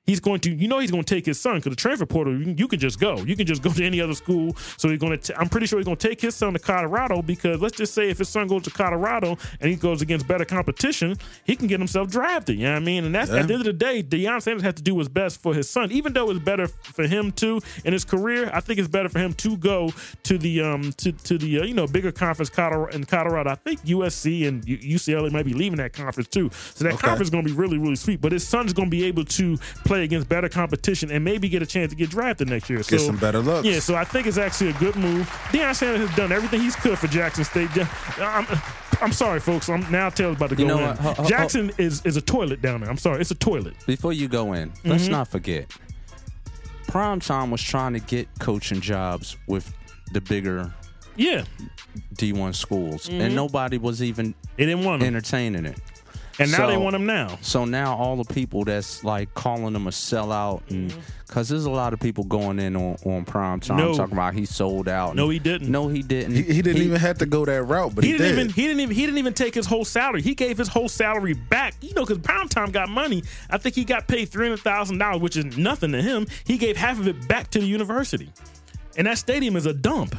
He's going to, you know, he's going to take his son because the transfer portal, you, you can just go. You can just go to any other school. So he's going to, I'm pretty sure he's going to take his son to Colorado because let's just say if his son goes to Colorado and he goes against better competition, he can get himself drafted. You know what I mean? And that's yeah. at the end of the day, Deion Sanders has to do what's best for his son, even though it's better for him too in his career. I think it's better for him to go to the, um, to, to the, uh, you know, bigger conference in Colorado. I think U S C and U C L A might be leaving that conference too. So that okay. conference is going to be really, really sweet, but his son's going to be able to play against better competition and maybe get a chance to get drafted next year. Get so, some better looks. Yeah, so I think it's actually a good move. Deion Sanders has done everything he's could for Jackson State. I'm, I'm sorry, folks. I'm now telling about to you go in. Ho, ho, Jackson ho. is is a toilet down there. I'm sorry, it's a toilet. Before you go in, mm-hmm. let's not forget, Prime Time was trying to get coaching jobs with the bigger, yeah, D one schools, mm-hmm. and nobody was even they didn't want entertaining it. And now so, they want them now. So now all the people that's like calling them a sellout, and because there's a lot of people going in on, on Prime Time no. talking about he sold out. No, he didn't. No, he didn't. He, he didn't he, even have to go that route, but he, he didn't did. even. He didn't even. He didn't even take his whole salary. He gave his whole salary back. You know, because Prime Time got money. I think he got paid three hundred thousand dollars, which is nothing to him. He gave half of it back to the university, and that stadium is a dump.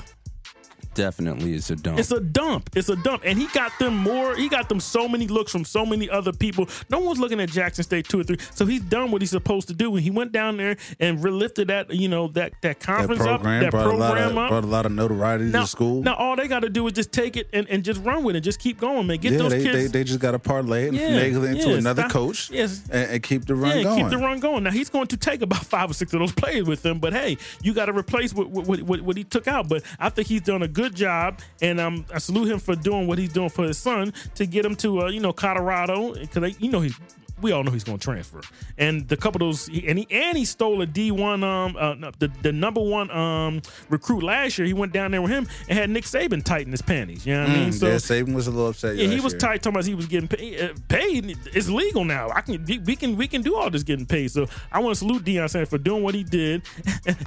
Definitely it's a dump. It's a dump. It's a dump. And he got them more. He got them so many looks from so many other people. No one's looking at Jackson State two or three. So he's done what he's supposed to do. And he went down there and relifted that, you know, that, that conference that program, up, that program of, up. Brought a lot of notoriety now, to the school. Now all they got to do is just take it and, and just run with it. Just keep going, man. Get yeah, those they, kids. They, they just got to parlay it and yeah, finagle it into yes, another I, coach yes. and, and keep the run yeah, going. keep the run going. Now he's going to take about five or six of those players with him. But, hey, you got to replace what, what, what, what he took out. But I think he's done a good job, and um, I salute him for doing what he's doing for his son to get him to uh, you know, Colorado, because you know he's we all know he's going to transfer. And the couple of those, and he and he stole a D one um uh, the the number one um recruit last year. He went down there with him and had Nick Saban tighten his panties. You know what mm, I mean? So yeah, Saban was a little upset. Yeah, he was year. tight talking about he was getting paid, uh, paid. It's legal now. I can we can we can do all this getting paid. So I want to salute Deion Sanders for doing what he did.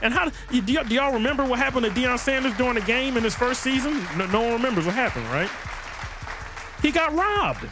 And how do, do, y- do y'all remember what happened to Deion Sanders during the game in his first season? No, no one remembers what happened, right? He got robbed.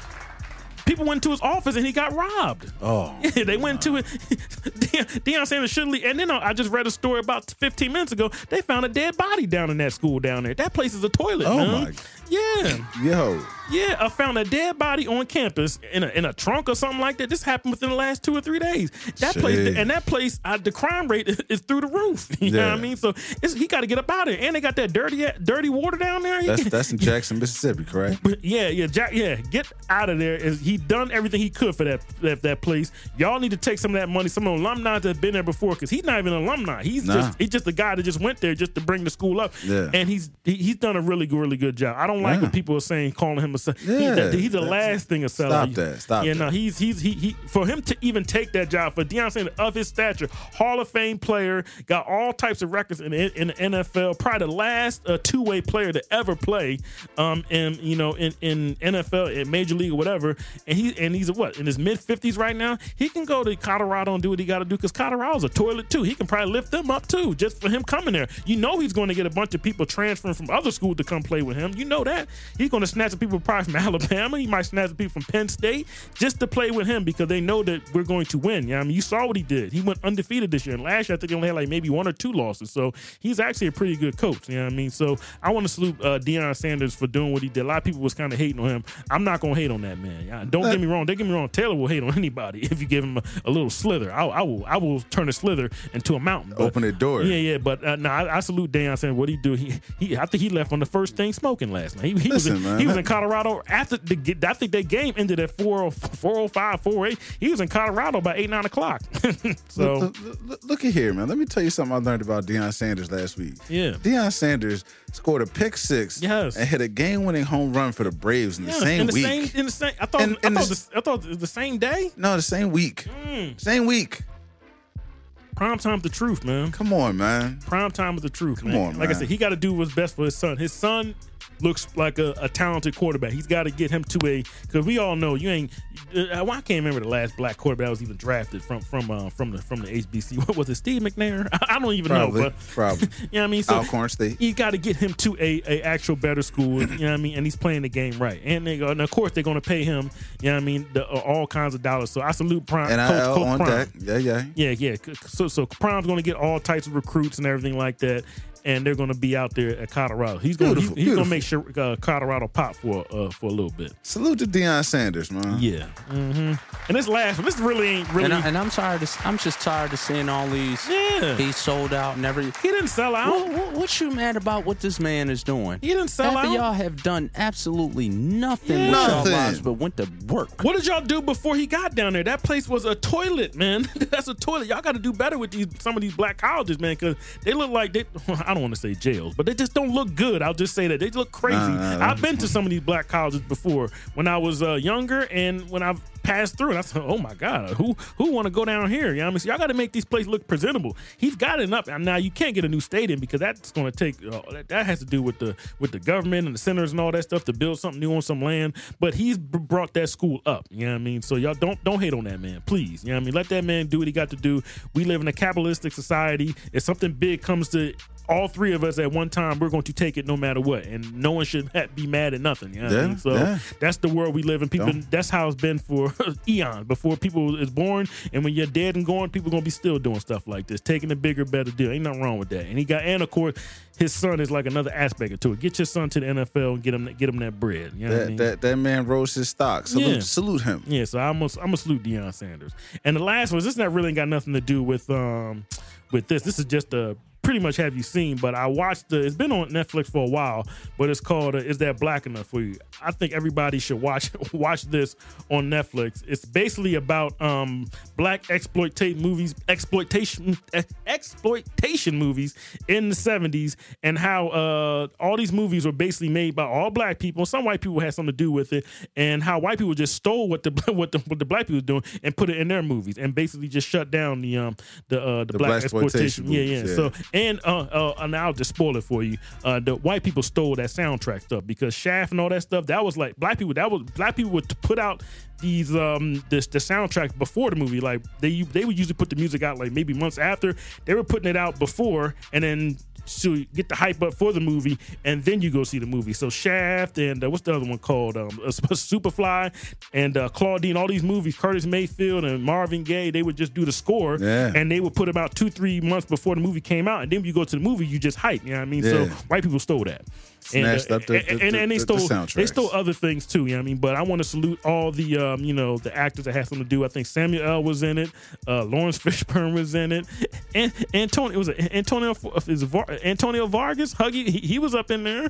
People went to his office and he got robbed. Oh, yeah, they went to it. Deion, Deion Sanders shouldn't leave. And then I just read a story about fifteen minutes ago. They found a dead body down in that school down there. That place is a toilet. Oh man. my! Yeah. Yo. Yeah, I found a dead body on campus in a in a trunk or something like that. This happened within the last two or three days. That Shit. place and that place, uh, the crime rate is, is through the roof. You yeah. know what I mean? So it's, he got to get up out of it. And they got that dirty, dirty water down there. That's, that's in Jackson, Mississippi, correct? Yeah, yeah, Jack, yeah. Get out of there. He done everything he could for that, that that place. Y'all need to take some of that money. Some of the alumni that have been there before, because he's not even an alumni. He's nah. just he's just a guy that just went there just to bring the school up. Yeah. And he's he, he's done a really really good job. I don't like yeah. what people are saying, calling him a seller. Yeah. He's the, he's the last it. thing a seller. Stop that. Stop yeah, that. No, he's he's he, he for him to even take that job, for Deion Sanders of his stature, Hall of Fame player, got all types of records in in the N F L. Probably the last uh, two way player to ever play, um, and you know in in N F L, in Major League or whatever. And he and he's what, in his mid fifties right now. He can go to Colorado and do what he got to do, because Colorado's a toilet too. He can probably lift them up too, just for him coming there. You know he's going to get a bunch of people transferring from other schools to come play with him. You know that he's going to snatch the people probably from Alabama. He might snatch the people from Penn State just to play with him, because they know that we're going to win. You know what I mean? You saw what he did. He went undefeated this year, and last year I think he only had like maybe one or two losses. So he's actually a pretty good coach. You know what I mean? So I want to salute uh, Deion Sanders for doing what he did. A lot of people was kind of hating on him. I'm not going to hate on that man. Don't get me wrong. Don't get me wrong. Taylor will hate on anybody if you give him a, a little slither. I, I will. I will turn a slither into a mountain. But, open the door. Yeah, yeah. But uh, no, nah, I, I salute Deion Sanders. What he do? He, he. I think he left on the first thing smoking last night. He, he Listen, was. In, man, he was in Colorado after the. I think that game ended at four oh five, four oh eight He was in Colorado by eight, nine o'clock. So look, look, look, look at here, man. Let me tell you something I learned about Deion Sanders last week. Yeah. Deion Sanders scored a pick six. Yes. And hit a game-winning home run for the Braves in yes, the same in the week. Same, in the same. I thought. And, and I, thought this, the, I thought the same day? No, the same week. Mm. Same week. Prime Time the truth, man. Come on, man. Prime Time is the truth, Come man. on, man. Like I said, he got to do what's best for his son. His son looks like a, a talented quarterback. He's got to get him to a – because we all know you ain't uh, – well, I can't remember the last black quarterback that was even drafted from from uh, from the from the H B C. What was it, Steve McNair? I, I don't even probably, know. But, probably. You know what I mean? So Alcorn State. You got to get him to a, a actual better school, you know what I mean? And he's playing the game right. And, they, and of course, they're going to pay him, you know what I mean, the, uh, all kinds of dollars. So I salute Prime. And I on Prime. That. Yeah, yeah. Yeah, yeah. So, so Prime's going to get all types of recruits and everything like that. And they're going to be out there at Colorado. He's going beautiful, to he's, he's going to make sure uh, Colorado pop for uh, for a little bit. Salute to Deion Sanders, man. Yeah, mm-hmm. And it's laughing. This really ain't really. And, I, and I'm tired. Of, I'm just tired of seeing all these. Yeah, he sold out. Never. He didn't sell out. What, what, what you mad about? What this man is doing? He didn't sell After out. Y'all have done absolutely nothing yeah. with nothing. Y'all lives, but went to work. What did y'all do before he got down there? That place was a toilet, man. That's a toilet. Y'all got to do better with these some of these black colleges, man, because they look like they. I'm don't want to say jails, but they just don't look good. I'll just say that. They look crazy. Uh, I've been to some of these black colleges before when I was uh, younger and when I've passed through, and I said, oh, my God, who who want to go down here? You know what I mean? So y'all got to make these places look presentable. He's got it up. Now, you can't get a new stadium because that's going to take uh, – that, that has to do with the with the government and the centers and all that stuff to build something new on some land. But he's b- brought that school up. You know what I mean? So y'all don't don't hate on that man, please. You know what I mean? Let that man do what he got to do. We live in a capitalistic society. If something big comes to – all three of us at one time, we're going to take it no matter what, and no one should be mad at nothing. You know what I mean? So yeah. That's the world we live in. People, don't. That's how it's been for eons. Before people is born, and when you're dead and gone, people are going to be still doing stuff like this, taking a bigger, better deal. Ain't nothing wrong with that. And he got, and of course, his son is like another aspect to it. Get your son to the N F L and get him, get him that bread. You know that, what I mean? that that man rose his stock. Salute, yeah. salute him. Yeah. So I'm gonna, I'm gonna salute Deion Sanders. And the last one, this not really got nothing to do with um with this. This is just a. Pretty much have you seen, but I watched the, it's been on Netflix for a while, but it's called uh, Is That Black Enough For You? I think everybody should watch watch this on Netflix. It's basically about um black exploitation movies, exploitation ex- exploitation movies in the seventies, and how uh all these movies were basically made by all black people. Some white people had something to do with it, and how white people just stole what the what the, what the black people were doing and put it in their movies, and basically just shut down the um the uh the, the black, black exploitation. exploitation movies, yeah, yeah, yeah. So. And uh, uh, and I'll just spoil it for you. Uh, the white people stole that soundtrack stuff because Shaft and all that stuff. That was like black people. That was black people would put out these um this the soundtrack before the movie. Like they they would usually put the music out like maybe months after. They were putting it out before, and then to get the hype up for the movie, and then you go see the movie. So Shaft and uh, what's the other one called? Um, Superfly and uh, Claudine. All these movies, Curtis Mayfield and Marvin Gaye. They would just do the score, yeah. and they would put them out two three months before the movie came out. And then you go to the movie, you just hype. You know what I mean? Yeah. So white people stole that. Snatched and, uh, up the, the, and, and, and they the, stole the they stole other things too. You know what I mean? But I want to salute all the um, you know the actors that had something to do. I think Samuel L. was in it. Uh, Lawrence Fishburne was in it. And Antonio it was a, Antonio is Var, Antonio Vargas. Huggy he, he was up in there.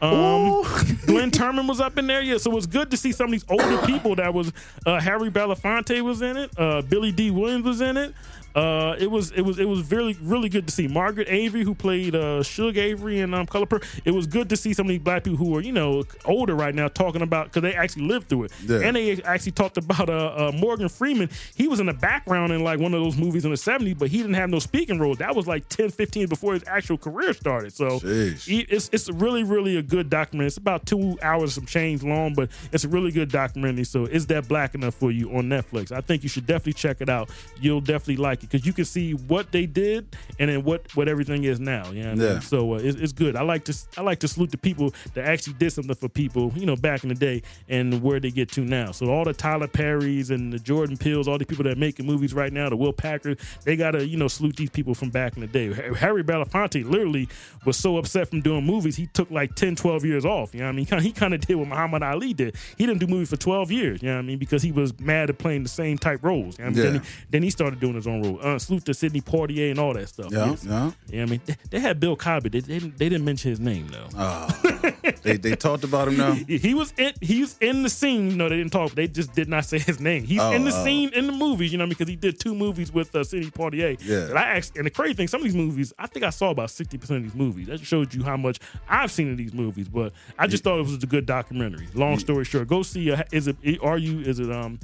Um, Glenn Turman was up in there. Yeah, so it was good to see some of these older people that was. Uh, Harry Belafonte was in it. Uh, Billy D. Williams was in it. Uh, it was it was it was really really good to see Margaret Avery, who played uh, Suge Avery in um, Color Purple. It was good to see some of these black people who are you know older right now talking about because they actually lived through it, yeah. and they actually talked about uh, uh, Morgan Freeman. He was in the background in like one of those movies in the seventies, but he didn't have no speaking role. That was like ten, fifteen before his actual career started. So it, it's it's really really a good documentary. It's about two hours some change long, but it's a really good documentary. So Is That Black Enough For You on Netflix? I think you should definitely check it out. You'll definitely like. Because you can see what they did and then what, what everything is now. You know what yeah. I mean? So uh, it's, it's good. I like to I like to salute the people that actually did something for people, you know, back in the day and where they get to now. So all the Tyler Perrys and the Jordan Peeles, all the people that are making movies right now, the Will Packard, they gotta you know salute these people from back in the day. Harry Belafonte literally was so upset from doing movies he took like ten, twelve years off. You know what I mean? He kind of did what Muhammad Ali did. He didn't do movies for twelve years. You know what I mean? Because he was mad at playing the same type roles. You know what I mean? Yeah. Then, he, then he started doing his own. Uh, salute to Sidney Poitier and all that stuff. Yeah, yes. yeah. yeah I mean, they, they had Bill Cosby. They, they, didn't, they didn't mention his name though. Oh, they they talked about him now. He, he was in he's in the scene. No, they didn't talk. They just did not say his name. He's oh, in the oh. scene in the movies. You know, because he did two movies with uh, Sidney Poitier. Yeah. And I asked, and the crazy thing, some of these movies, I think I saw about sixty percent of these movies. That showed you how much I've seen of these movies. But I just yeah. thought it was a good documentary. Long yeah. story short, go see. Uh, is it? Are you? Is it? Um.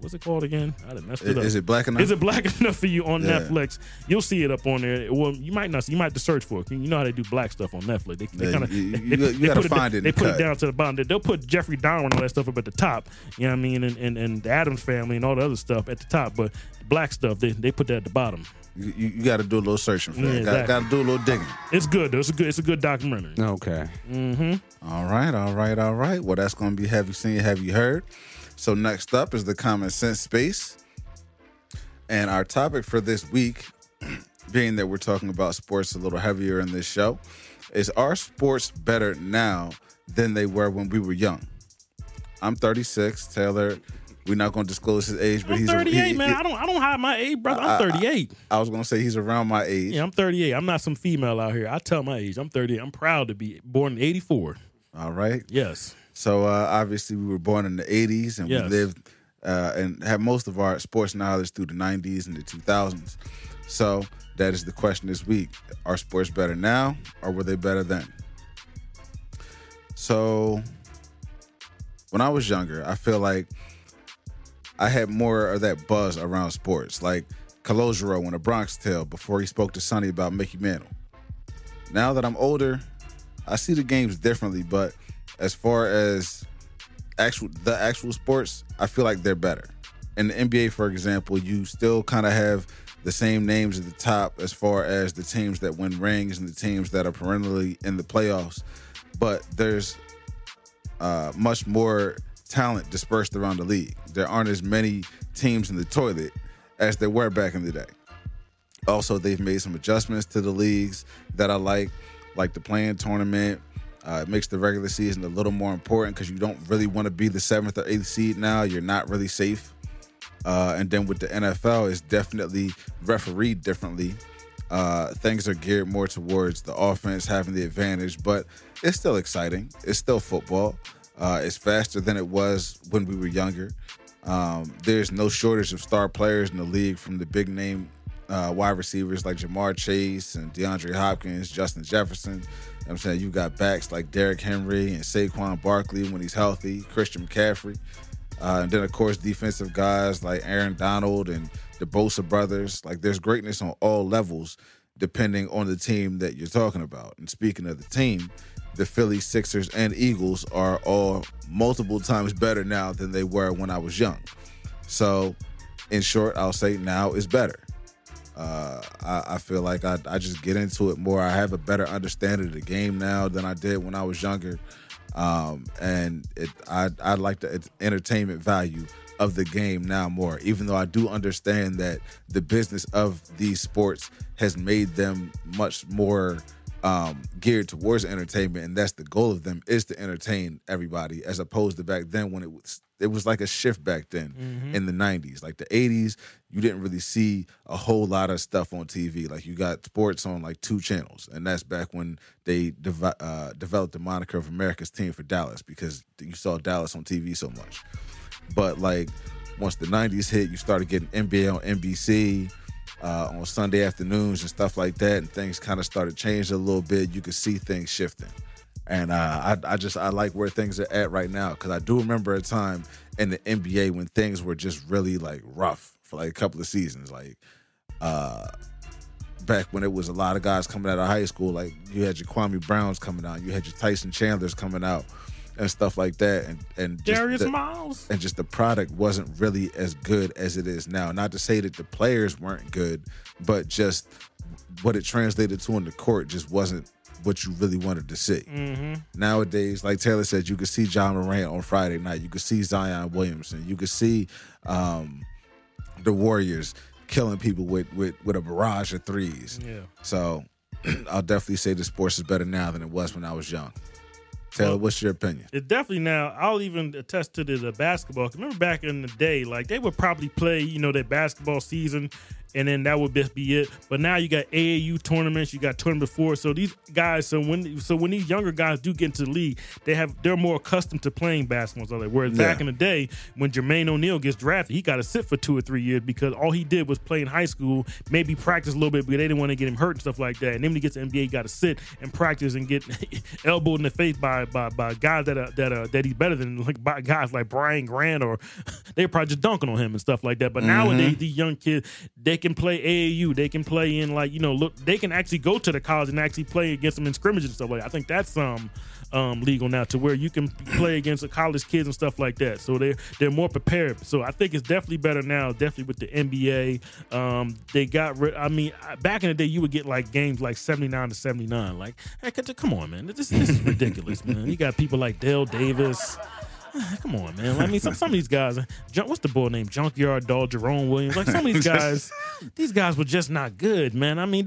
What's it called again? I done messed it is, up. Is it Black Enough? Is It Black Enough For You on yeah. Netflix? You'll see it up on there. Well, you might not. See, you might have to search for it. You know how they do black stuff on Netflix. They, they yeah, kind of you, you, you they gotta put find it. it they put cut. it down to the bottom. They'll put Jeffrey Dahmer and all that stuff up at the top. You know what I mean? And and, and the Addams Family and all the other stuff at the top. But black stuff, they, they put that at the bottom. You, you, you got to do a little searching for yeah, that. Exactly. Got to do a little digging. It's good, though. It's a good, it's a good documentary. Okay. Mm-hmm. All right, all right, all right. Well, that's going to be Have You Seen, Have You Heard? So next up is the Common Sense Space. And our topic for this week, being that we're talking about sports a little heavier in this show, is are sports better now than they were when we were young? I'm thirty-six, Taylor. We're not going to disclose his age, but I'm he's thirty-eight, a, he, man. He, I don't, I don't hide my age, brother. I'm thirty-eight. I, I, I was going to say he's around my age. Yeah, I'm thirty-eight. I'm not some female out here. I tell my age. I'm thirty-eight. I'm proud to be born in eighty-four. All right. Yes. So, uh, obviously, we were born in the eighties, and yes. we lived uh, and had most of our sports knowledge through the nineties and the two thousands. So that is the question this week. Are sports better now or were they better then? So when I was younger, I feel like I had more of that buzz around sports, like Calogero on A Bronx Tale before he spoke to Sonny about Mickey Mantle. Now that I'm older, I see the games differently, but as far as actual the actual sports, I feel like they're better. In the N B A, for example, you still kind of have the same names at the top as far as the teams that win rings and the teams that are perennially in the playoffs, but there's uh, much more talent dispersed around the league. There aren't as many teams in the toilet as there were back in the day. Also, they've made some adjustments to the leagues that I like, like the play-in tournament. Uh, it makes the regular season a little more important because you don't really want to be the seventh or eighth seed now. You're not really safe. Uh, and then with the N F L, it's definitely refereed differently. Uh, things are geared more towards the offense having the advantage, but it's still exciting. It's still football. Uh, it's faster than it was when we were younger. Um, there's no shortage of star players in the league, from the big name uh, wide receivers like Jamar Chase and DeAndre Hopkins, Justin Jefferson. You know what I'm saying, you got backs like Derrick Henry and Saquon Barkley when he's healthy, Christian McCaffrey. Uh, and then, of course, defensive guys like Aaron Donald and the Bosa brothers. Like, there's greatness on all levels, depending on the team that you're talking about. And speaking of the team, the Phillies, Sixers, and Eagles are all multiple times better now than they were when I was young. So, in short, I'll say now is better. Uh, I, I feel like I, I just get into it more. I have a better understanding of the game now than I did when I was younger. Um, and it, I, I like the entertainment value of the game now more, even though I do understand that the business of these sports has made them much more um, geared towards entertainment. And that's the goal of them, is to entertain everybody, as opposed to back then when it was, it was like a shift back then mm-hmm. in the nineties. Like the eighties, you didn't really see a whole lot of stuff on T V. Like you got sports on like two channels, and that's back when they de- uh, developed the moniker of America's Team for Dallas, because you saw Dallas on T V so much. But like once the nineties hit, you started getting N B A on N B C uh, on Sunday afternoons and stuff like that, and things kind of started changing a little bit. You could see things shifting. And uh, I, I just, I like where things are at right now, because I do remember a time in the N B A when things were just really, like, rough for, like, a couple of seasons. Like, uh, back when it was a lot of guys coming out of high school, like, you had your Kwame Browns coming out, you had your Tyson Chandlers coming out, and stuff like that. And, and just Darius the, Miles. And just the product wasn't really as good as it is now. Not to say that the players weren't good, but just what it translated to on the court just wasn't what you really wanted to see. Mm-hmm. Nowadays, like Taylor said, you could see Ja Morant on Friday night. You could see Zion Williamson. You could see um, the Warriors killing people with, with, with a barrage of threes. Yeah. So I'll definitely say the sports is better now than it was when I was young. Taylor, well, what's your opinion? It definitely now, I'll even attest to the, the basketball. Remember back in the day, like they would probably play, you know, their basketball season, and then that would just be it. But now you got A A U tournaments, you got tournament four. So these guys, so when so when these younger guys do get into the league, they have they're more accustomed to playing basketball. So like, whereas yeah. back in the day, when Jermaine O'Neal gets drafted, he got to sit for two or three years because all he did was play in high school, maybe practice a little bit, but they didn't want to get him hurt and stuff like that. And then when he gets to N B A, he got to sit and practice and get elbowed in the face by by by guys that are, that are, that he's better than, like by guys like Brian Grant, or they're probably just dunking on him and stuff like that. But mm-hmm. nowadays, these young kids, they can play A A U. They can play in, like, you know, look, they can actually go to the college and actually play against them in scrimmages and stuff like that. I think that's um, um, legal now, to where you can play against the college kids and stuff like that. So they're, they're more prepared. So I think it's definitely better now, definitely with the N B A. Um, they got rid, I mean, back in the day, you would get, like, games like seventy-nine to seventy-nine. Like, hey, come on, man. This, this is ridiculous, man. You got people like Dale Davis. Come on, man. I mean, some, some of these guys, what's the boy name? Junkyard Dog, Jerome Williams. Like, some of these guys, these guys were just not good, man. I mean,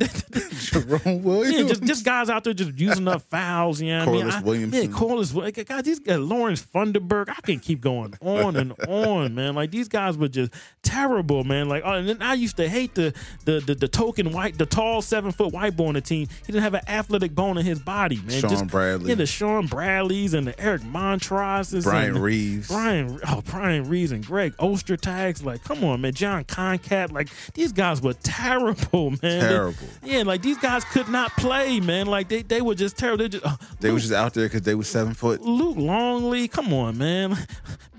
Jerome Williams. Yeah, just, just guys out there just using up fouls. You know what I mean? I, Williamson. Yeah, Corliss Williamson. Guys, these guys, Lawrence Funderburg. I can keep going on and on, man. Like, these guys were just terrible, man. Like, oh, and then I used to hate the the the, the token white, the tall seven foot white boy on the team. He didn't have an athletic bone in his body, man. Sean just, Bradley. Yeah, the Sean Bradleys and the Eric Montroses. Brian Brian Reeves. Brian, oh, Brian Reeves and Greg Ostertag. Like, come on, man. John Concat. Like, these guys were terrible, man. Terrible. They, yeah, like, these guys could not play, man. Like, they, they were just terrible. They, just, uh, they Luke, were just out there because they were seven foot. Luke Longley. Come on, man.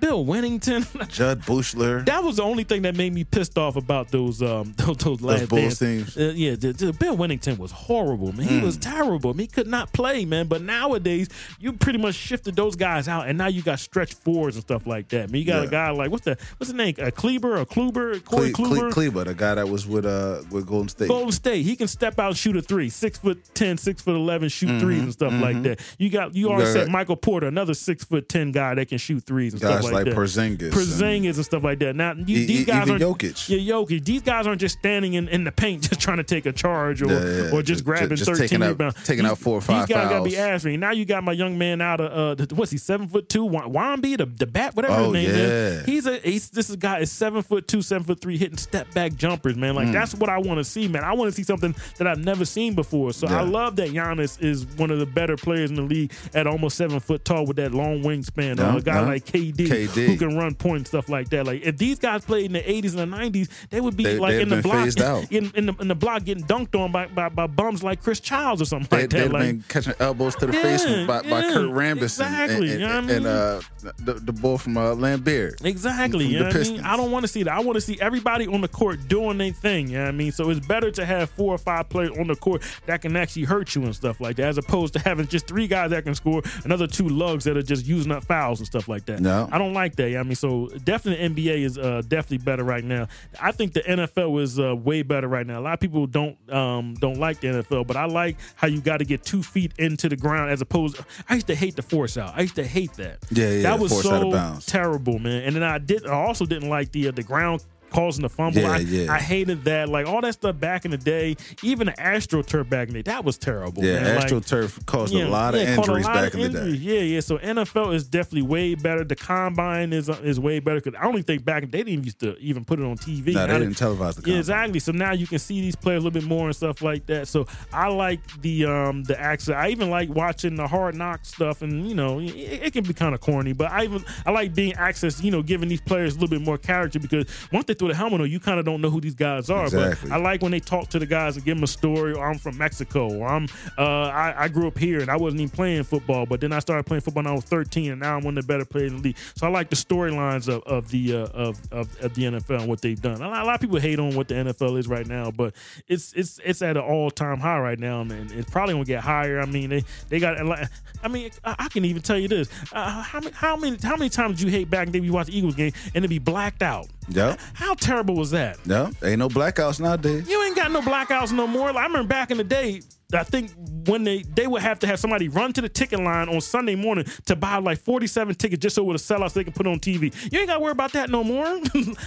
Bill Winnington. Judd Bushler. That was the only thing that made me pissed off about those um those, those last those Bulls teams. Uh, yeah, the, the Bill Winnington was horrible, man. He mm. was terrible. He could not play, man. But nowadays, you pretty much shifted those guys out, and now you got stretch fours and stuff like that. I mean, you got yeah. a guy like what's the what's the name? A Kleber or Kluber? Corey Cle- Kluber? Cle- Kleber, the guy that was with uh with Golden State. Golden State. He can step out, and shoot a three, six foot ten, six foot eleven, shoot mm-hmm. threes and stuff mm-hmm. like that. You got you, you already got said that. Michael Porter, another six foot ten guy that can shoot threes and guys stuff like, like that. Porzingis, Porzingis and, and stuff like that. Now you, e- these guys are Jokic. Yeah, Jokic. These guys aren't just standing in, in the paint just trying to take a charge or yeah, yeah. or just, just grabbing just thirteen rebounds. Taking out four or five fouls. These guys got to be asking. Now you got my young man out of, uh, the, what's he, seven foot two? Wamby, the, the bat, whatever oh, his name yeah. is. He's a, he's, this guy is seven foot two, seven foot three, hitting step back jumpers, man. Like, mm. that's what I want to see, man. I want to see something that I've never seen before. So yeah. I love that Giannis is one of the better players in the league at almost seven foot tall with that long wingspan. No, a guy no. like K D, K D who can run point and stuff like that. Like, if these guys played in the eighties and the nineties, they would be they, like in the block, in, in the in the block getting dunked on by, by, by bums like Chris Childs or something they, like that. Like, been catching elbows to the yeah, face by, yeah, by Kurt Rambis exactly, and, and, you know what I mean? and uh, the, the ball from uh, Lambert. Exactly. You know what I mean? I don't want to see that. I want to see everybody on the court doing their thing. You know what I mean? So it's better to have four or five players on the court that can actually hurt you and stuff like that, as opposed to having just three guys that can score, another two lugs that are just using up fouls and stuff like that. No. I don't like that. You know what I mean? So definitely the N B A is uh, definitely better right now. I think the N F L is uh, way better right now. A lot of people don't um, don't like the N F L, but I like how you got to get two feet into the ground as opposed. I used to hate the force out. I used to hate that. Yeah, yeah. That was force so out of bounds. Terrible, man. And then I did. I also didn't like the uh, the ground. Causing the fumble. Yeah, I, yeah. I hated that. Like, all that stuff back in the day, even the AstroTurf back in the day, that was terrible. Yeah, man. AstroTurf like, caused yeah, a lot yeah, of injuries lot back of in injuries. the day. Yeah, yeah. So N F L is definitely way better. The combine is uh, is way better because I only think back they didn't used to even put it on T V. No, they didn't televise the combine. Yeah, exactly. So now you can see these players a little bit more and stuff like that. So I like the um the access. I even like watching the Hard Knock stuff, and you know it, it can be kind of corny, but I even I like being access. You know, giving these players a little bit more character because once they through the helmet, or you kind of don't know who these guys are. Exactly. But I like when they talk to the guys and give them a story. Or I'm from Mexico, or I'm uh, I, I grew up here and I wasn't even playing football, but then I started playing football when I was thirteen, and now I'm one of the better players in the league. So I like the storylines of, of the uh, of, of of the N F L and what they've done. A lot, a lot of people hate on what the N F L is right now, but it's it's it's at an all time high right now, and it's probably gonna get higher. I mean, they they got. I mean, I can even tell you this: uh, how many how many how many times did you hate back and then you watch the Eagles game and it'd be blacked out? Yeah. How terrible was that? No, ain't no blackouts nowadays. You ain't got no blackouts no more. Like, I remember back in the day, I think when they, they would have to have somebody run to the ticket line on Sunday morning to buy like forty-seven tickets just so it would sell out so they could put it on T V. You ain't got to worry about that no more.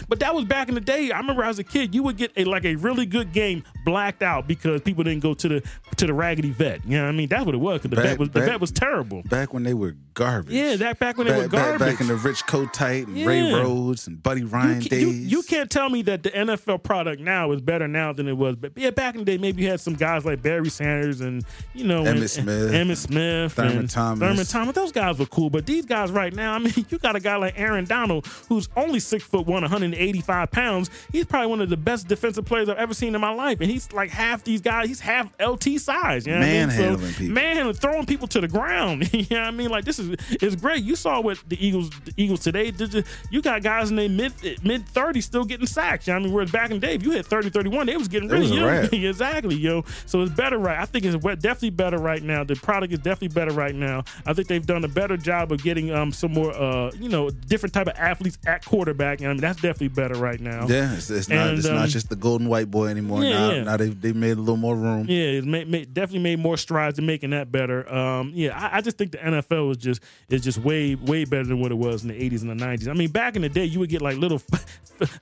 But that was back in the day. I remember as a kid, you would get a like a really good game blacked out because people didn't go to the to the Raggedy Vet. You know what I mean? That's what it was because the, back, vet, was, back, the vet was terrible. Back when they were garbage. Yeah, that back when back, they were garbage. Back, back in the Rich Kotite and yeah. Ray Rhodes and Buddy Ryan you, days. You, you can't tell me that the N F L product now is better now than it was. But yeah, back in the day, maybe you had some guys like Barry Sanders and, you know, Emmitt Smith, Emmitt Smith Thurman and Thomas. Thurman Thomas. Those guys were cool. But these guys right now, I mean, you got a guy like Aaron Donald, who's only six foot one, one hundred eighty-five pounds. He's probably one of the best defensive players I've ever seen in my life. And he's like half these guys. He's half L T size. You know manhandling what I mean? So, people. Manhandling, throwing people to the ground. You know what I mean? Like, this is it's great. You saw what the Eagles the Eagles today did. You got guys in their mid, mid-thirties still getting sacks. You know what I mean? Whereas back in the day, if you hit thirty, thirty-one, they was getting rid of you. Exactly, yo. So it's better right I think it's definitely better right now. The product is definitely better right now. I think they've done a better job of getting um some more uh you know different type of athletes at quarterback, and I mean that's definitely better right now. Yeah, it's, it's and, not it's um, not just the golden white boy anymore. Yeah, now, yeah. now they they made a little more room. Yeah, it made, made, definitely made more strides in making that better. Um, yeah, I, I just think the N F L was just is just way way better than what it was in the eighties and the nineties. I mean, back in the day, you would get like little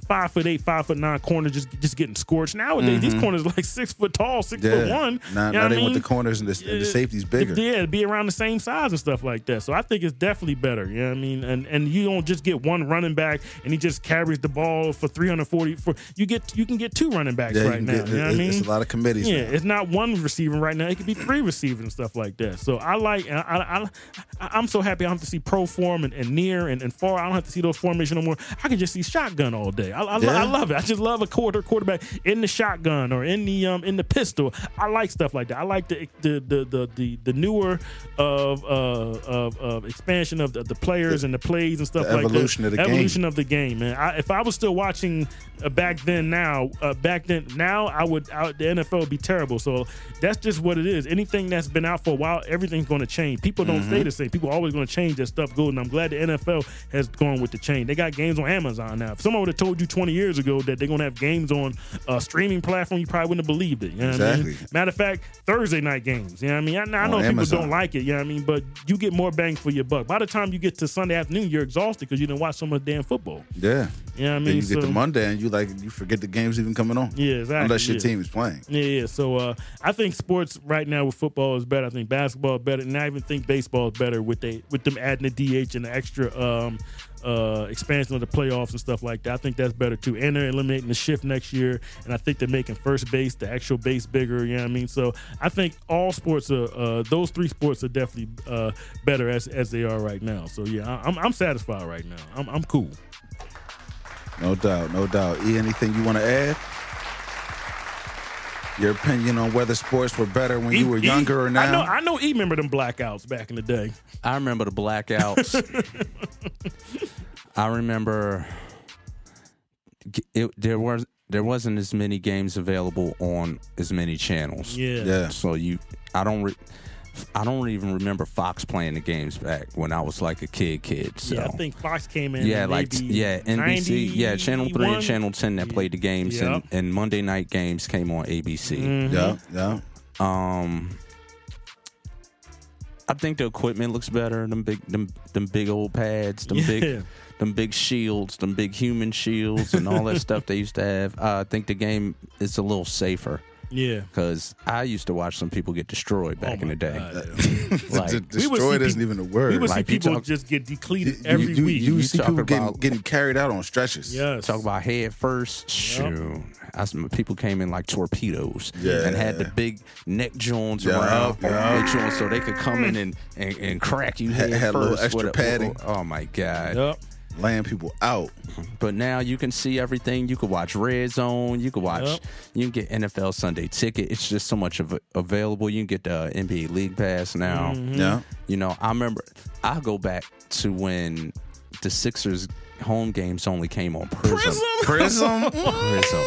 five foot eight, five foot nine corners just just getting scorched. Nowadays, mm-hmm. these corners are like six foot tall, six yeah. foot one. Nah, you know not even with the corner corners and the, and the safety's bigger. Yeah, it'd be around the same size and stuff like that. So I think it's definitely better. You know what I mean? And and you don't just get one running back and he just carries the ball for three hundred forty. For, you get you can get two running backs yeah, right now. Get, you know what I mean? It's a lot of committees. Yeah, now. It's not one receiver right now. It could be three receivers and stuff like that. So I like. I, I, I I'm so happy I don't have to see pro form and, and near and, and far. I don't have to see those formations no more. I can just see shotgun all day. I, I, yeah. I love it. I just love a quarter quarterback in the shotgun or in the um in the pistol. I like stuff like that. I like the the the the, the, the newer of uh of, of expansion of the, the players the, and the plays and stuff like that. Evolution of the evolution game. Evolution of the game, man. I, if I was still watching uh, back then, now uh, back then now I would I, the N F L would be terrible. So that's just what it is. Anything that's been out for a while, everything's going to change. People don't mm-hmm. stay the same. People are always going to change their stuff. Good, and I'm glad the N F L has gone with the change. They got games on Amazon now. If someone would have told you twenty years ago that they're going to have games on a streaming platform, you probably wouldn't have believed it. You know what exactly. I mean? Matter of fact, Thursday night games. You know what I mean? I, I know people Amazon. Don't like it, you know what I mean? But you get more bang for your buck. By the time you get to Sunday afternoon, you're exhausted because you didn't watch so much damn football. Yeah. You know what I mean? Then you so, get to Monday and you like you forget the game's even coming on. Yeah, exactly. Unless your yeah. team is playing. Yeah, yeah. So uh, I think sports right now with football is better. I think basketball is better. And I even think baseball is better with they with them adding the D H and the extra um, uh, expansion of the playoffs and stuff like that. I think that's better too. And they're eliminating the shift next year. And I think they're making first base, the actual base bigger. You know what I mean? So I think all sports, are, uh, those three sports are definitely uh, better as as they are right now. So yeah, I, I'm I'm satisfied right now. I'm I'm cool. No doubt, no doubt. E, anything you want to add? Your opinion on whether sports were better when e, you were e, younger or now? I know, I know E remember them blackouts back in the day. I remember the blackouts. I remember it, there was there wasn't as many games available on as many channels. Yeah. yeah. So you, I don't. Re- I don't even remember Fox playing the games back when I was like a kid kid. So. Yeah, I think Fox came in. Yeah, like yeah, N B C, yeah, Channel three and Channel ten that yeah. played the games, yep. and, and Monday night games came on A B C. Mm-hmm. Yeah, yeah. Um, I think the equipment looks better. Them big, them, them big old pads. Them yeah. big, them big shields. Them big human shields and all that stuff they used to have. Uh, I think the game is a little safer. Yeah, because I used to watch some people get destroyed back oh in the day. God, yeah. like, destroyed isn't even a word. We would like, see people talk, just get depleted every you, you, week. You, you, you see people about, getting, getting carried out on stretches. Yes. Talk about head first. Yep. Shoot. I, people came in like torpedoes yeah. and had the big neck joints yep. around yep. Neck joints so they could come in and, and, and crack you head had, had first. Had a little extra a, padding. Oh, my God. Yep. Laying people out. But now you can see everything. You can watch Red Zone. You can watch, yep. you can get N F L Sunday Ticket. It's just so much av- available. You can get the N B A League Pass now. Mm-hmm. Yeah. You know, I remember, I go back to when the Sixers home games only came on Prism. Prism? Prism. Prism.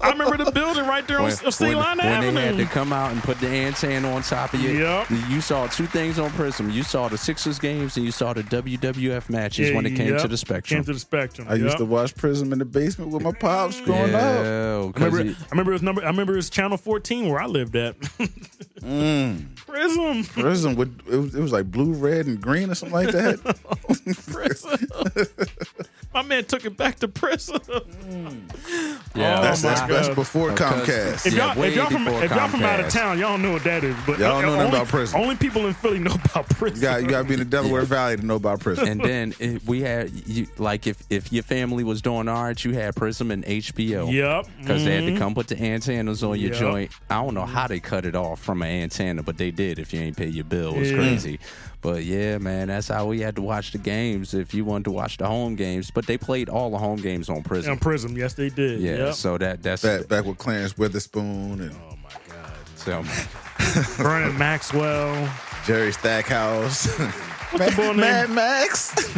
I remember the building right there on Ceylon Avenue. When they had to come out and put the handstand on top of you. Yep. You saw two things on Prism. You saw the Sixers games and you saw the W W F matches yeah, when it came yep. to the Spectrum. Came to the Spectrum. I yep. used to watch Prism in the basement with my pops growing yeah, up. I remember, he, I remember it was number. I remember it was Channel fourteen where I lived at. mm. Prism. Prism. With, it, was, it was like blue, red, and green or something like that. Prism. My man took it back to Prism. mm. Yeah, oh, that's that's best before Comcast. If y'all, yeah, if y'all from if y'all Comcast. From out of town, y'all don't know what that is. But y'all don't know only, about Prism. Only people in Philly know about Prism. You got you got to be in the Delaware Valley to know about Prism. And then if we had you, like if if your family was doing art, you had Prism and H B O. Yep, because mm-hmm. they had to come put the antennas on your yep. joint. I don't know how they cut it off from an antenna, but they did. If you ain't pay your bill, it was yeah. crazy. But yeah, man, that's how we had to watch the games if you wanted to watch the home games. But they played all the home games on Prism. On Prism, yes, they did. Yeah, yep. so that that's back, back with Clarence Witherspoon and oh my God, so Vernon Maxwell, Jerry Stackhouse, Mad, Mad Max.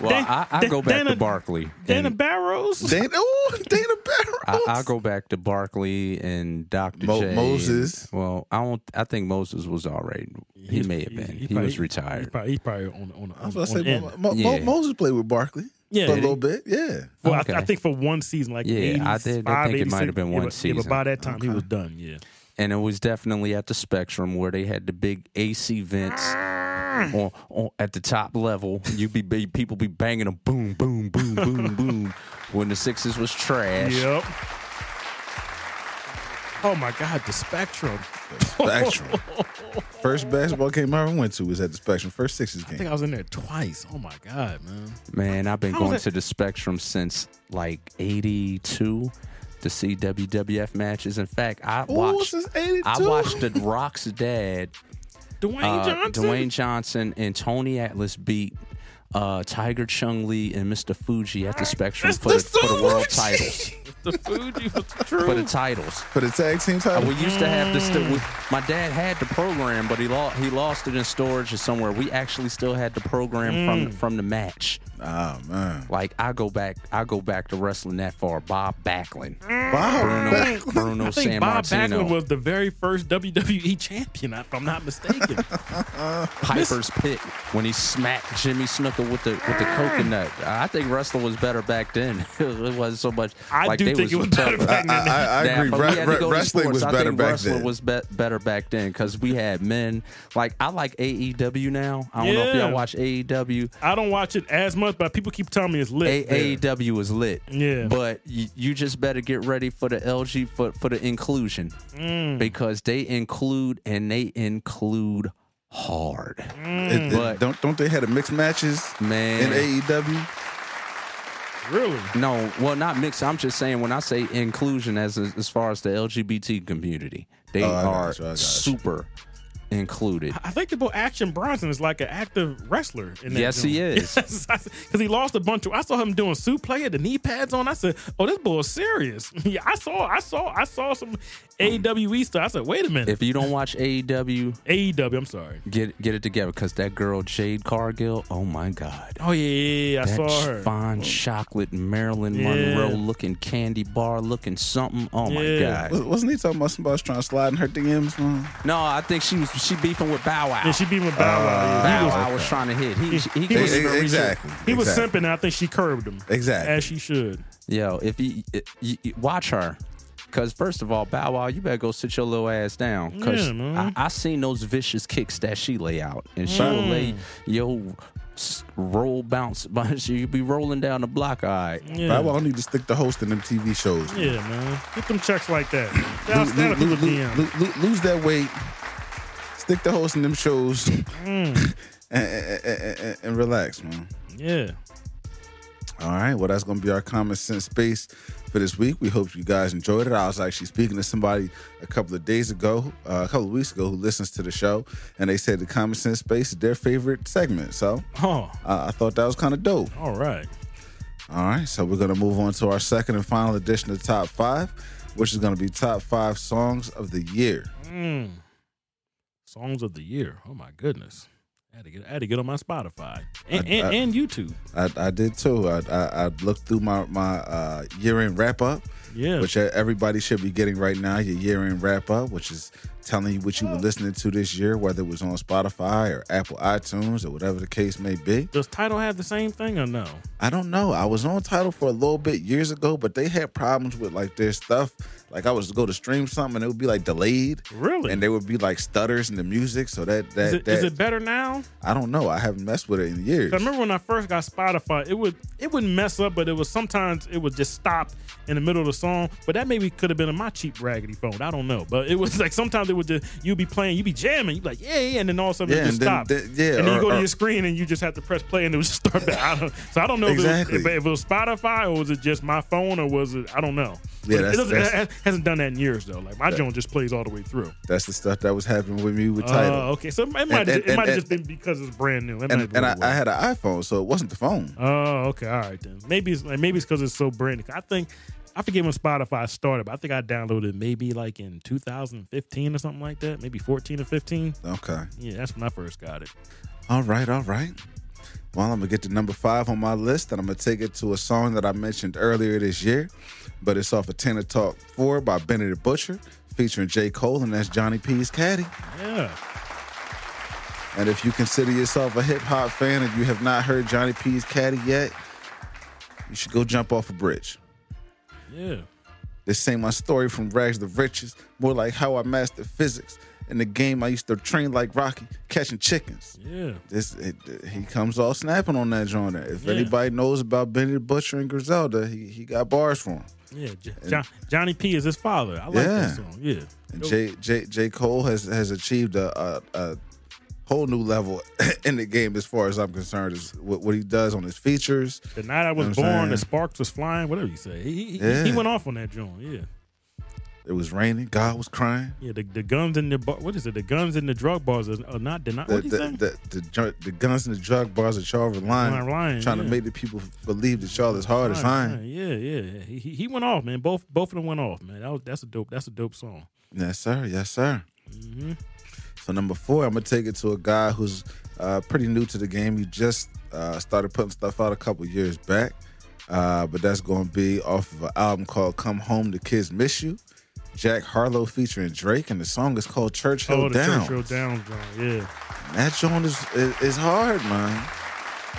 Well, I, I go back Dana, to Barkley, Dana Barrows, Dana, ooh, Dana Barrows. I, I go back to Barkley and Doctor Mo, J. Moses. And, well, I don't. I think Moses was all right. He, he may have been. He, he, he was probably, retired. He probably, he probably on on. I was about to say, Mo, yeah. Mo, Moses played with Barkley. Yeah, for a little bit. Yeah. Well, okay. I, I think for one season, like yeah, eighty-five, I, I think it might have been one yeah, but, season. Yeah, but by that time okay. he was done. Yeah. And it was definitely at the Spectrum where they had the big A C vents on, on, at the top level. You be, be people be banging them, boom, boom, boom, boom, boom, when the Sixers was trash. Yep. Oh, my God, the Spectrum. The Spectrum. First basketball game I ever went to was at the Spectrum. First Sixers game. I think I was in there twice. Oh, my God, man. Man, I've been How going to the Spectrum since, like, eighty-two to see W W F matches. In fact, I watched Ooh, I watched The Rock's dad, Dwayne uh, Johnson Dwayne Johnson and Tony Atlas beat uh, Tiger Chung-Lee and Mister Fuji at the Spectrum for the, for the world titles. The Fuji was true. For the titles. For the tag team titles. Uh, we used to have this. St- my dad had the program, but he lost. He lost it in storage or somewhere. We actually still had the program mm. from from the match. Oh man! Like I go back. I go back to wrestling that far. Bob Backlund. Bob Bruno, Backlund. Bruno I think San Bob Martino. Backlund was the very first W W E champion, if I'm not mistaken. Piper's Pit when he smacked Jimmy Snuka with the with the coconut. I think wrestling was better back then. It wasn't so much. I like, do. I think it was better back then. I, I, I agree. Re- re- wrestling was better back wrestling then. was be- better back then because we had men. Like, I like A E W now. I don't yeah. know if y'all watch A E W. I don't watch it as much, but people keep telling me it's lit. A- AEW is lit. Yeah. But you, you just better get ready for the L G, for, for the inclusion mm. because they include and they include hard. Mm. It, but, it, don't, don't they have the mixed matches man. in A E W? Really? No, well, not mixed. I'm just saying when I say inclusion, as as far as the L G B T community, they oh, are you, super you. included. I think the boy Action Bronson is like an active wrestler. In that yes, gym. he is. Because yes, he lost a bunch of. I saw him doing suplex, the knee pads on. I said, "Oh, this boy is serious." Yeah, I saw, I saw, I saw some A E W stuff. I said, "Wait a minute." If you don't watch A E W, A E W, I'm sorry. Get get it together because that girl Jade Cargill. Oh my God. Oh yeah, yeah, yeah I that saw her. Fine chocolate Marilyn yeah. Monroe looking candy bar looking something. Oh my yeah. God. Wasn't he talking about somebody trying to slide in her D Ms? Man? No, I think she was she beefing with Bow Wow. Yeah, she beefing with Bow Wow. Uh, Bow Wow okay. was trying to hit. He, he, he, he was exactly. exactly. He was simping. And I think she curbed him exactly as she should. Yo, if you, you, you watch her. Because, first of all, Bow Wow, you better go sit your little ass down. Because yeah, I, I seen those vicious kicks that she lay out. And she mm. will lay your roll bounce. You be rolling down the block, all right. Yeah. Bow Wow need to stick the host in them T V shows. Man. Yeah, man. Get them checks like that. L- lose, lose, lose, lose that weight. Stick the host in them shows. Mm. and, and, and, and relax, man. Yeah. All right. Well, that's going to be our common sense space for this week. We hope you guys enjoyed it. I was actually speaking to somebody a couple of days ago, uh, a couple of weeks ago, who listens to the show, and they said the Common Sense Space is their favorite segment. So huh. uh, I thought that was kind of dope. All right. All right. So we're going to move on to our second and final edition of Top Five, which is going to be Top Five Songs of the Year. Mm. Songs of the Year. Oh, my goodness. I had, to get, I had to get on my Spotify and, I, and, I, and YouTube. I, I did too. I, I, I looked through my, my uh, year-end wrap-up, yeah. which everybody should be getting right now, your year-end wrap-up, which is telling you what you were listening to this year, whether it was on Spotify or Apple iTunes or whatever the case may be. Does Tidal have the same thing or no? I don't know. I was on Tidal for a little bit years ago, but they had problems with like their stuff. Like I was go to stream something and it would be like delayed. Really? And there would be like stutters in the music. So that that is it, that, is it better now? I don't know. I haven't messed with it in years. I remember when I first got Spotify, it would it wouldn't mess up, but it was sometimes it would just stop in the middle of the song. But that maybe could have been on my cheap raggedy phone. I don't know. But it was like sometimes it would just you'd be playing, you'd be jamming, you'd be like, yeah, yeah, and then all of a sudden yeah, it just stop. Yeah. And then or, you go or, to your screen and you just have to press play and it would just start back. I don't, so I don't know exactly. if, it was, if it was Spotify or was it just my phone or was it I don't know. Yeah, that's, it that's, hasn't done that in years though. Like my that, Jones just plays all the way through. That's the stuff that was happening with me with Tidal. Oh, uh, okay. So it might and, just, and, it and, might and, just been because it's brand new. It and and I, I had an iPhone, so it wasn't the phone. Oh, okay. All right then. Maybe it's maybe it's because it's so brand new. I think I forget when Spotify started, but I think I downloaded it maybe like in two thousand fifteen or something like that. Maybe fourteen or fifteen. Okay. Yeah, that's when I first got it. All right. All right. Well, I'm going to get to number five on my list, and I'm going to take it to a song that I mentioned earlier this year, but it's off of Tenor Talk four by Benny the Butcher, featuring J. Cole, and that's Johnny P's Caddy. Yeah. And if you consider yourself a hip-hop fan and you have not heard Johnny P's Caddy yet, you should go jump off a bridge. Yeah. This ain't my story from rags to riches, more like how I mastered physics. In the game, I used to train like Rocky, catching chickens. Yeah. This it, it, he comes all snapping on that joint. If yeah. anybody knows about Benny the Butcher and Griselda, he, he got bars for him. Yeah, J- John, Johnny P is his father. I like yeah. that song. Yeah, and J, J, J. Cole has has achieved a, a, a whole new level in the game as far as I'm concerned. Is what, what he does on his features. The night I was you know born, saying? The sparks was flying. Whatever you say, he he, yeah. he went off on that joint. Yeah. It was raining. God was crying. Yeah, the, the guns in the bar, what is it? The guns in the drug bars are, are not denied. What the, the, the, the, the guns in the drug bars are y'all lying, lying, trying yeah. to make the people believe that y'all is hard as fine. Yeah, yeah. He, he went off, man. Both both of them went off, man. That was, that's a dope. That's a dope song. Yes, sir. Yes, sir. Mm-hmm. So number four, I'm gonna take it to a guy who's uh, pretty new to the game. He just uh, started putting stuff out a couple years back, uh, but that's gonna be off of an album called "Come Home, The Kids Miss You." Jack Harlow featuring Drake, and the song is called Church Hill oh, Down. Church Hill Down, bro. Yeah. And that joint is, is, is hard, man.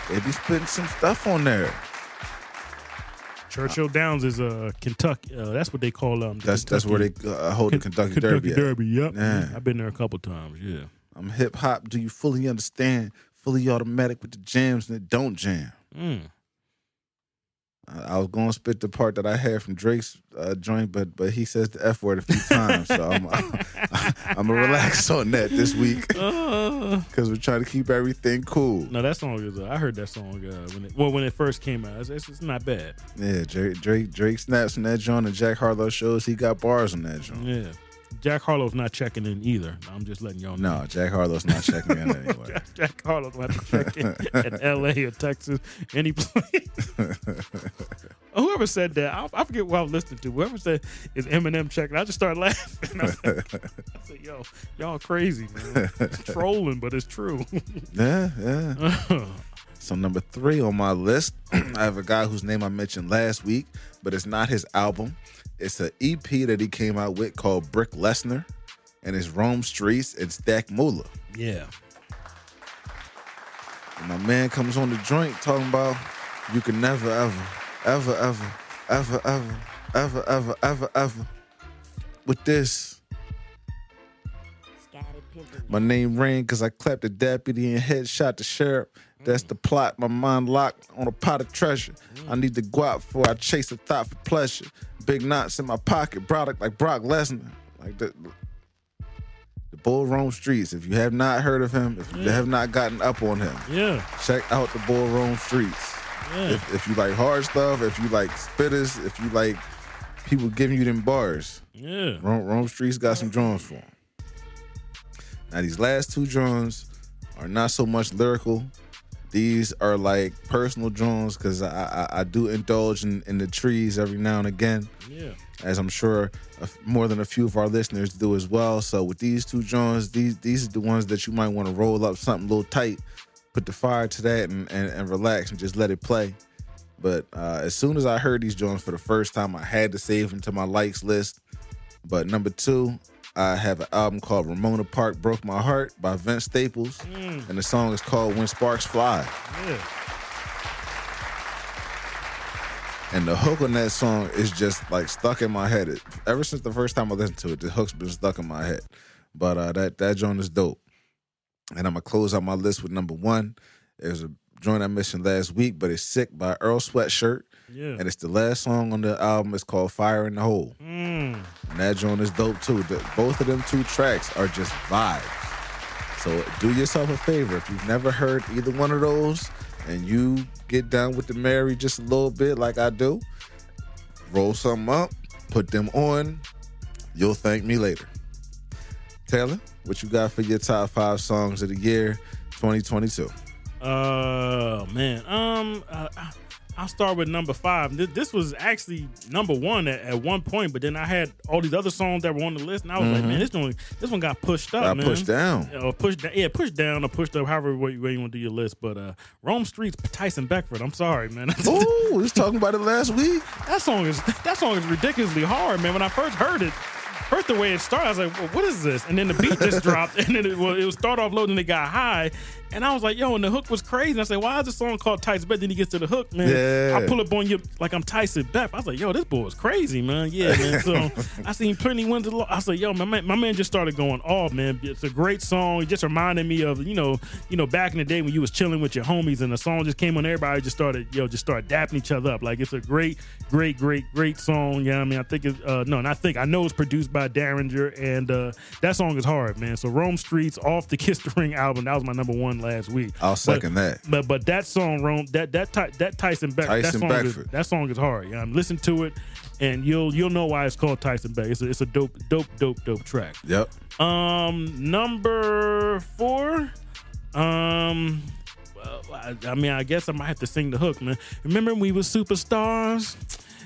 They be spitting some stuff on there. Church Hill uh, Downs is uh, Kentucky. Uh, that's what they call um. The that's Kentucky, that's where they uh, hold K- the Kentucky, Kentucky Derby. Derby at. Yep. Yeah. I've been there a couple times. Yeah. I'm hip hop. Do you fully understand? Fully automatic with the jams and it don't jam. Mm. I was going to spit the part that I had from Drake's uh, joint, but but he says the F word a few times, so I'm I'm, I'm gonna relax on that this week because we're trying to keep everything cool. No, that song is. Uh, I heard that song uh, when it, well when it first came out. It's, it's, it's not bad. Yeah, Drake, Drake Drake snaps in that joint, and Jack Harlow shows he got bars on that joint. Yeah. Jack Harlow's not checking in either. I'm just letting y'all know. No, Jack Harlow's not checking in anyway. Jack, Jack Harlow's not checking in at L A or Texas, any place. Whoever said that, I, I forget what I was listening to. Whoever said, is Eminem checking? I just started laughing. I said, I said yo, y'all crazy, man. It's trolling, but it's true. Yeah, yeah. So number three on my list, I have a guy whose name I mentioned last week, but it's not his album. It's an E P that he came out with called Brick Lesnar, and it's Rome Streets and Stack Moolah. Yeah. And my man comes on the joint talking about you can never, ever, ever, ever, ever, ever, ever, ever, ever, ever with this. My name rang because I clapped the deputy and headshot the sheriff. That's the plot. My mind locked on a pot of treasure. I need to go out before I chase a thought for pleasure. Big knots in my pocket, product like Brock Lesnar. Like the, the Bull Rome Streets. If you have not heard of him, if you yeah. have not gotten up on him, yeah, check out the Bull Rome Streets. Yeah. If, if you like hard stuff, if you like spitters, if you like people giving you them bars, yeah, Rome, Rome Streets got some drums for him. Now these last two drums are not so much lyrical. These are like personal drones because I, I I do indulge in, in the trees every now and again, yeah. As I'm sure a, more than a few of our listeners do as well. So with these two drones, these these are the ones that you might want to roll up something a little tight, put the fire to that, and, and, and relax and just let it play. But uh, as soon as I heard these drones for the first time, I had to save them to my likes list. But number two, I have an album called Ramona Park Broke My Heart by Vince Staples, mm. and the song is called When Sparks Fly. Yeah. And the hook on that song is just like stuck in my head. It, ever since the first time I listened to it, the hook's been stuck in my head. But uh, that, that joint is dope. And I'm going to close out my list with number one. There's a joint I mentioned last week, but it's Sick by Earl Sweatshirt. Yeah. And it's the last song on the album. It's called Fire in the Hole. Mm. And that joint is dope too. The, both of them two tracks are just vibes. So do yourself a favor. If you've never heard either one of those and you get down with the Mary just a little bit like I do, roll something up, put them on. You'll thank me later. Taylor, what you got for your top five songs of the year twenty twenty-two? Uh man, um, I, I, I'll start with number five. This, this was actually number one at, at one point, but then I had all these other songs that were on the list, and I was mm-hmm. like, man, this one, this one got pushed up, got man. pushed down, or pushed down, yeah, pushed down or pushed up, however way you, way you want to do your list. But uh, Rome Streets, Tyson Beckford. I'm sorry, man. Ooh, we was talking about it last week. That song is that song is ridiculously hard, man. When I first heard it. first, the way it started, I was like, well, what is this? And then the beat just dropped, and then it, well, it started off low, and it got high. And I was like, yo, and the hook was crazy. And I said, why is this song called Tyson Bet? Then he gets to the hook, man. Yeah. I pull up on you like I'm Tyson Bet. I was like, yo, this boy is crazy, man. Yeah, man. So I seen plenty wins. The lo- I said, yo, my man, my man just started going off, man. It's a great song. It just reminded me of, you know, you know, back in the day when you was chilling with your homies and the song just came on, everybody just started, yo, just started dapping each other up. Like, it's a great, great, great, great song. You know what I mean? I think it's, uh, no, and I think, I know it's produced by Derringer, and uh, that song is hard, man. So Rome Streets off the Kiss the Ring album. That was my number one last week. I'll second but, that. But but that song, Rome, that that that Tyson Beck, Tyson that song Beckford. Is, that song is hard. You know, listen to it, and you'll you'll know why it's called Tyson Beck. It's a, it's a dope dope dope dope track. Yep. Um, number four. Um, I, I mean, I guess I might have to sing the hook, man. Remember we were superstars.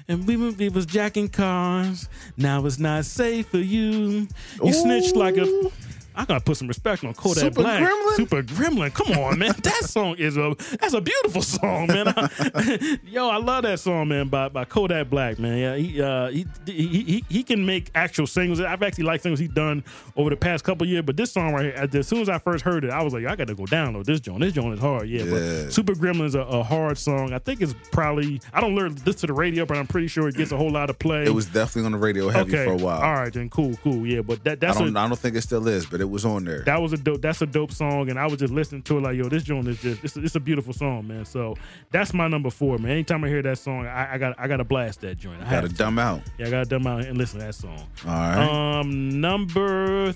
And we, we was jacking cars. Now it's not safe for you. You Ooh. Snitched like a... I gotta put some respect on Kodak Super Black. Gremlin? Super Gremlin. Come on, man. That song is a... That's a beautiful song, man. I, yo, I love that song, man, by, by Kodak Black, man. Yeah, he, uh, he, he he he can make actual singles. I've actually liked singles he's done over the past couple of years, but this song right here, as soon as I first heard it, I was like, I gotta go download this joint. This joint is hard, yeah. yeah. But Super Gremlin is a, a hard song. I think it's probably... I don't learn this to the radio, but I'm pretty sure it gets a whole lot of play. It was definitely on the radio heavy okay. for a while. All right, then. Cool, cool. Yeah, but that, that's... I don't, a, I don't think it still is, but it It was on there. That was a dope. That's a dope song, and I was just listening to it like, yo, this joint is just. It's a, it's a beautiful song, man. So that's my number four, man. Anytime I hear that song, I, I got I got to blast that joint. I got to dumb out. Yeah, I got to dumb out and listen to that song. All right. Um, number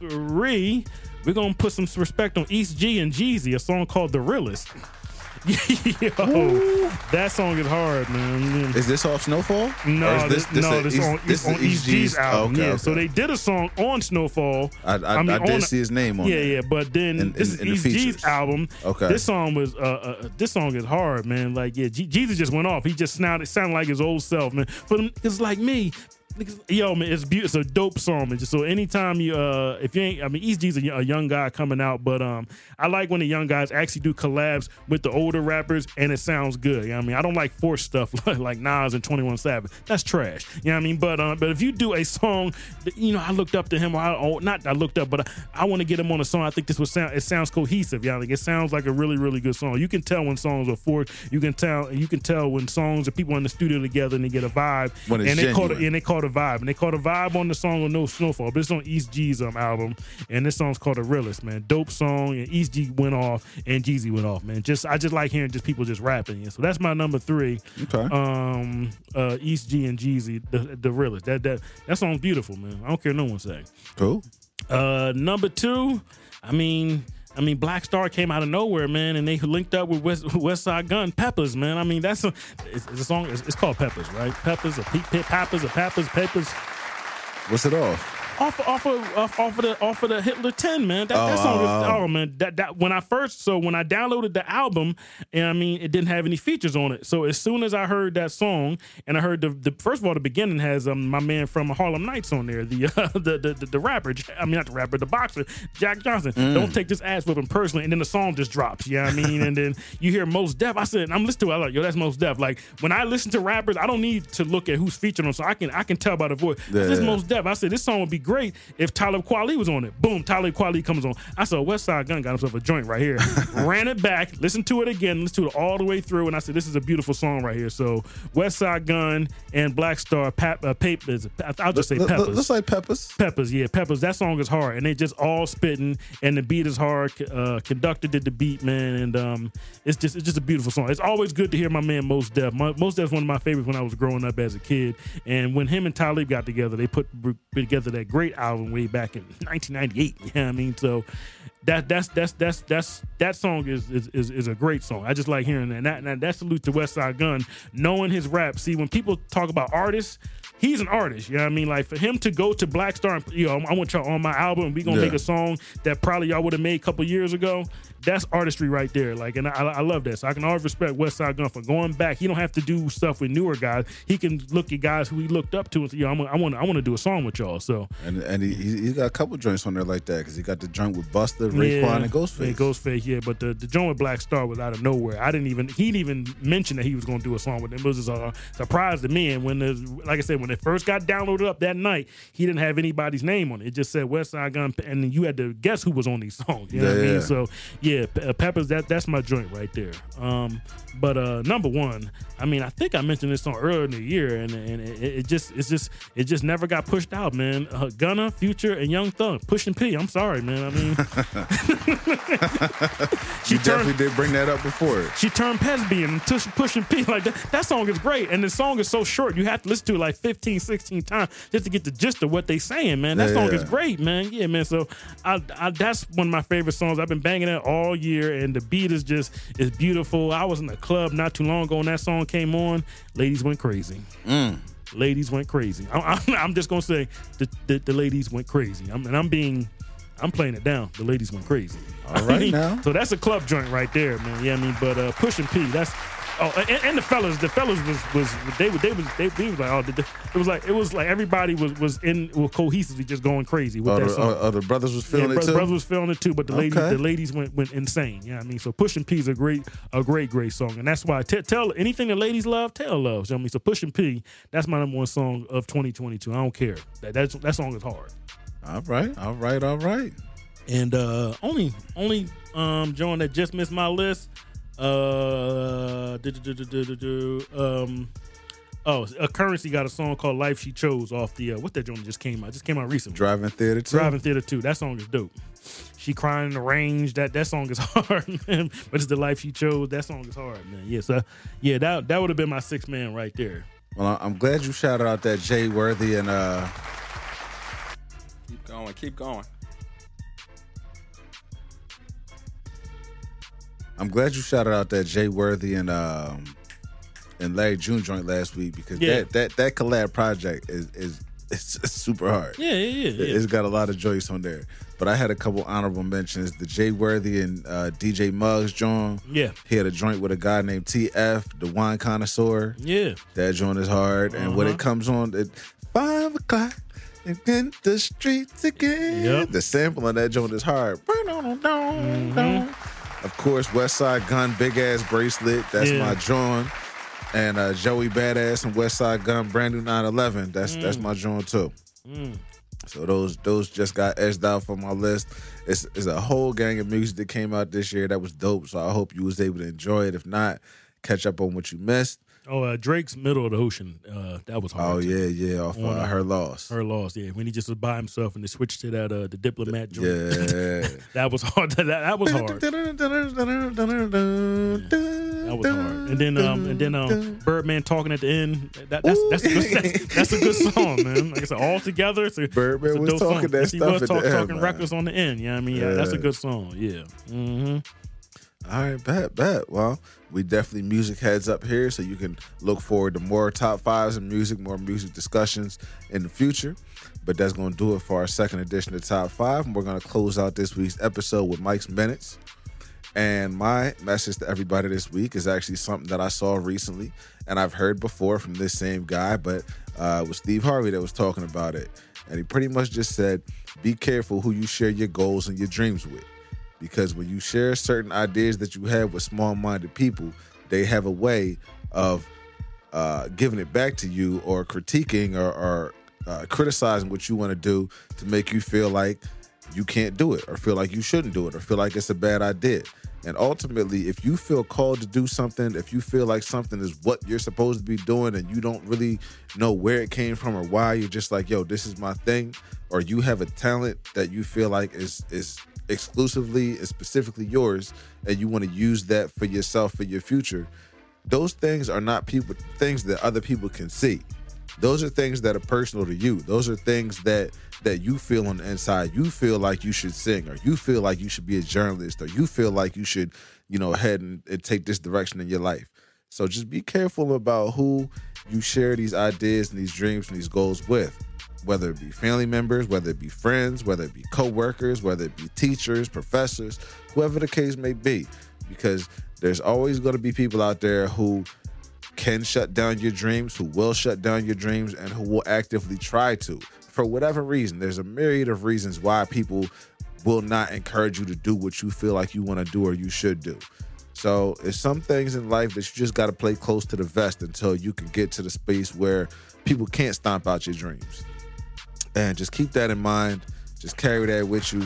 three, we're gonna put some respect on East G and Jeezy, a song called "The Realest." Yo, Ooh. That song is hard, man. Is this off Snowfall? No, this, this, no, this, this, on, this on is on East G's, G's album. Oh, okay, yeah, okay. So they did a song on Snowfall. I, I, I, mean, I did on, see his name on. Yeah, that. yeah, but then in, this in, is in East G's album. Okay, this song was uh, uh, this song is hard, man. Like, yeah, G- Jesus just went off. He just sounded sounded like his old self, man. But it's like me. Yo, man, it's beautiful. It's a dope song, man. So anytime you, uh, if you ain't, I mean, East G's a, a young guy coming out, but um, I like when the young guys actually do collabs with the older rappers, and it sounds good. You know what I mean? I don't like forced stuff like, like Nas and twenty-one Savage. That's trash. You know what I mean? But um, but if you do a song, that, you know, I looked up to him. Or I, or not I looked up, but I, I want to get him on a song. I think this would sound. It sounds cohesive. You know, like it sounds like a really, really good song. You can tell when songs are forced. You can tell. You can tell when songs are people in the studio together and they get a vibe. When it's and they genuine. Call it. And they call it a vibe, and they called a vibe on the song on No Snowfall, but it's on East G's um, album, and this song's called The Realest, man. Dope song, and East G went off, and Jeezy went off, man. Just I just like hearing just people just rapping, yeah. So that's my number three. Okay. Um, uh, East G and Jeezy, the, the Realest. That that that song's beautiful, man. I don't care what no one say. Cool. Uh, number two, I mean. I mean, Black Star came out of nowhere, man, and they linked up with West, Westside Gunn, Peppers, man. I mean, that's a, it's, it's a song. It's, it's called Peppers, right? Peppers, a Peppers, a Peppers, Peppers. What's it off? Off, off of, off, off of the, off of the Hitler ten, man. That, oh, that song was, oh man, that, that when I first, so when I downloaded the album, and I mean, it didn't have any features on it. So as soon as I heard that song, and I heard the, the first of all, the beginning has um, my man from Harlem Nights on there, the, uh, the, the, the, the rapper, I mean, not the rapper, the boxer, Jack Johnson. Mm. Don't take this ass whipping personally. And then the song just drops. You know what I mean? And then you hear Mos Def. I said, I'm listening to it. I'm like, yo, that's Mos Def. Like when I listen to rappers, I don't need to look at who's featured on. So I can, I can tell by the voice. Yeah. This is Mos Def. I said, this song would be great if Talib Kweli was on it. Boom, Talib Kweli comes on. I said, Westside Gunn got himself a joint right here. Ran it back, listened to it again, listened to it all the way through, and I said, this is a beautiful song right here. So Westside Gunn and Black Star, Pap, uh, Papers, I'll just say Peppers. Let's say Peppers. Peppers, yeah, Peppers. That song is hard, and they just all spitting, and the beat is hard. Uh, Conductor did the beat, man, and um, it's just it's just a beautiful song. It's always good to hear my man Mos Def. My, Mos Def's one of my favorites when I was growing up as a kid, and when him and Talib got together, they put together that great album way back in nineteen ninety-eight. You know what I mean? So that that's that's that's that's that song is is is, is a great song. I just like hearing that. And that, and that salute to Westside Gunn, knowing his rap. See, when people talk about artists, he's an artist. You know what I mean? Like for him to go to Black Star, and, you know, I want y'all on my album. We gonna yeah. make a song that probably y'all would have made a couple years ago. That's artistry right there. Like, and I, I love that. So I can always respect Westside Gunn for going back. He don't have to do stuff with newer guys. He can look at guys who he looked up to and say, "Yo, I'm a, I want, I want to do a song with y'all." So and and he he got a couple joints on there like that because he got the joint with Busta, Raekwon, yeah, and Ghostface. Yeah, Ghostface, yeah. But the, the joint with Black Star was out of nowhere. I didn't even he didn't even mention that he was going to do a song with him. It was just a surprise to me. And when there's like I said, When it first got downloaded up that night, he didn't have anybody's name on it. It just said Westside Gunn, and you had to guess who was on these songs. You know yeah, what I mean? Yeah. So, yeah, Peppers, that, that's my joint right there. Um, but uh, number one, I mean, I think I mentioned this song earlier in the year, and, and it, it just it's just it just never got pushed out, man. Uh, Gunna, Future, and Young Thug, Pushing P. I'm sorry, man. I mean, she you turned, definitely did bring that up before. She turned Pesby and tush, Pushing P. Like that, that song is great, and the song is so short, you have to listen to it like fifteen, sixteen times just to get the gist of what they saying, man. That yeah, song yeah. is great, man. Yeah, man. So I, I, that's one of my favorite songs. I've been banging it all year, and the beat is just is beautiful. I was in the club not too long ago, and that song came on. Ladies went crazy. Mm. Ladies went crazy. I'm, I'm, I'm just gonna say the, the, the ladies went crazy. I'm, and I'm being, I'm playing it down. The ladies went crazy. All right now. So that's a club joint right there, man. Yeah, I mean, but uh, Pusha P. That's. Oh, and, and the fellas, the fellas was was they were they was they, they was like oh they, it was like it was like everybody was was in was cohesively just going crazy with other, that song. Other brothers was feeling yeah, it brothers too. Brothers was feeling it too, but the okay. ladies the ladies went went insane. Yeah, you know what I mean, so Pushin' P is a great a great great song, and that's why t- tell anything the ladies love, tell loves. You know what I mean, so Pushin' P, that's my number one song of twenty twenty-two. I don't care that that's, that song is hard. All right, all right, all right. And uh, only only um, John that just missed my list. Uh, do, do, do, do, do, do, um, oh, a Currency got a song called "Life She Chose" off the uh, what that joint just came out. Just came out recently. Driving Theater Two. Driving Theater Two. That song is dope. She crying in the range. That that song is hard, man. But it's the life she chose. That song is hard, man. Yes, yeah, so, yeah. That that would have been my sixth man right there. Well, I'm glad you shouted out that Jay Worthy and uh. Keep going. Keep going. I'm glad you shouted out that Jay Worthy and um, and Larry June joint last week because yeah. that, that that collab project is is it's super hard. Yeah, yeah, yeah. It's got a lot of joints on there. But I had a couple honorable mentions. The Jay Worthy and uh, D J Muggs joint. Yeah. He had a joint with a guy named T F, the wine connoisseur. Yeah. That joint is hard. Uh-huh. And when it comes on at five o'clock, and in the streets again. Yep. The sample on that joint is hard. Mm-hmm. Of course, Westside Gunn, Big Ass Bracelet. That's yeah. my joint. And uh, Joey Badass and Westside Gunn, Brand New nine eleven. That's mm. that's my joint too. Mm. So those those just got edged out from my list. It's, it's a whole gang of music that came out this year that was dope. So I hope you was able to enjoy it. If not, catch up on what you missed. Oh, uh, Drake's Middle of the Ocean. Uh, that was hard. Oh, too. yeah, yeah. Off On, uh, Her Loss. Her Loss, yeah. When he just was by himself and they switched to that, uh, the Diplomat joint. Yeah. that was hard. That, that was hard. yeah. That was hard. And then um, and then um, Birdman Talking at the End. That, that's, that's, that's, that's, that's a good song, man. Like I said, all together. It's a, Birdman it's a was dope talking song. that he stuff was talk, talking records on the end. You know what I mean? Yeah, yeah. That's a good song. Yeah. Mm-hmm. All right, bet, bet. Well, we definitely music heads up here, so you can look forward to more top fives and music, more music discussions in the future. But that's going to do it for our second edition of Top Five, and we're going to close out this week's episode with Mike's Minutes. And my message to everybody this week is actually something that I saw recently, and I've heard before from this same guy, but uh, it was Steve Harvey that was talking about it. And he pretty much just said, be careful who you share your goals and your dreams with. Because when you share certain ideas that you have with small-minded people, they have a way of uh, giving it back to you or critiquing or, or uh, criticizing what you want to do to make you feel like you can't do it or feel like you shouldn't do it or feel like it's a bad idea. And ultimately, if you feel called to do something, if you feel like something is what you're supposed to be doing and you don't really know where it came from or why, you're just like, yo, this is my thing, or you have a talent that you feel like is is exclusively and specifically yours, and you want to use that for yourself, for your future, those things are not people things that other people can see. Those are things that are personal to you. Those are things that that you feel on the inside. You feel like you should sing, or you feel like you should be a journalist, or you feel like you should, you know, head and, and take this direction in your life. So just be careful about who you share these ideas and these dreams and these goals with. Whether it be family members, whether it be friends, whether it be coworkers, whether it be teachers, professors, whoever the case may be, because there's always going to be people out there who can shut down your dreams, who will shut down your dreams, and who will actively try to. For whatever reason, there's a myriad of reasons why people will not encourage you to do what you feel like you want to do or you should do. So it's some things in life that you just got to play close to the vest until you can get to the space where people can't stomp out your dreams. And just keep that in mind. Just carry that with you.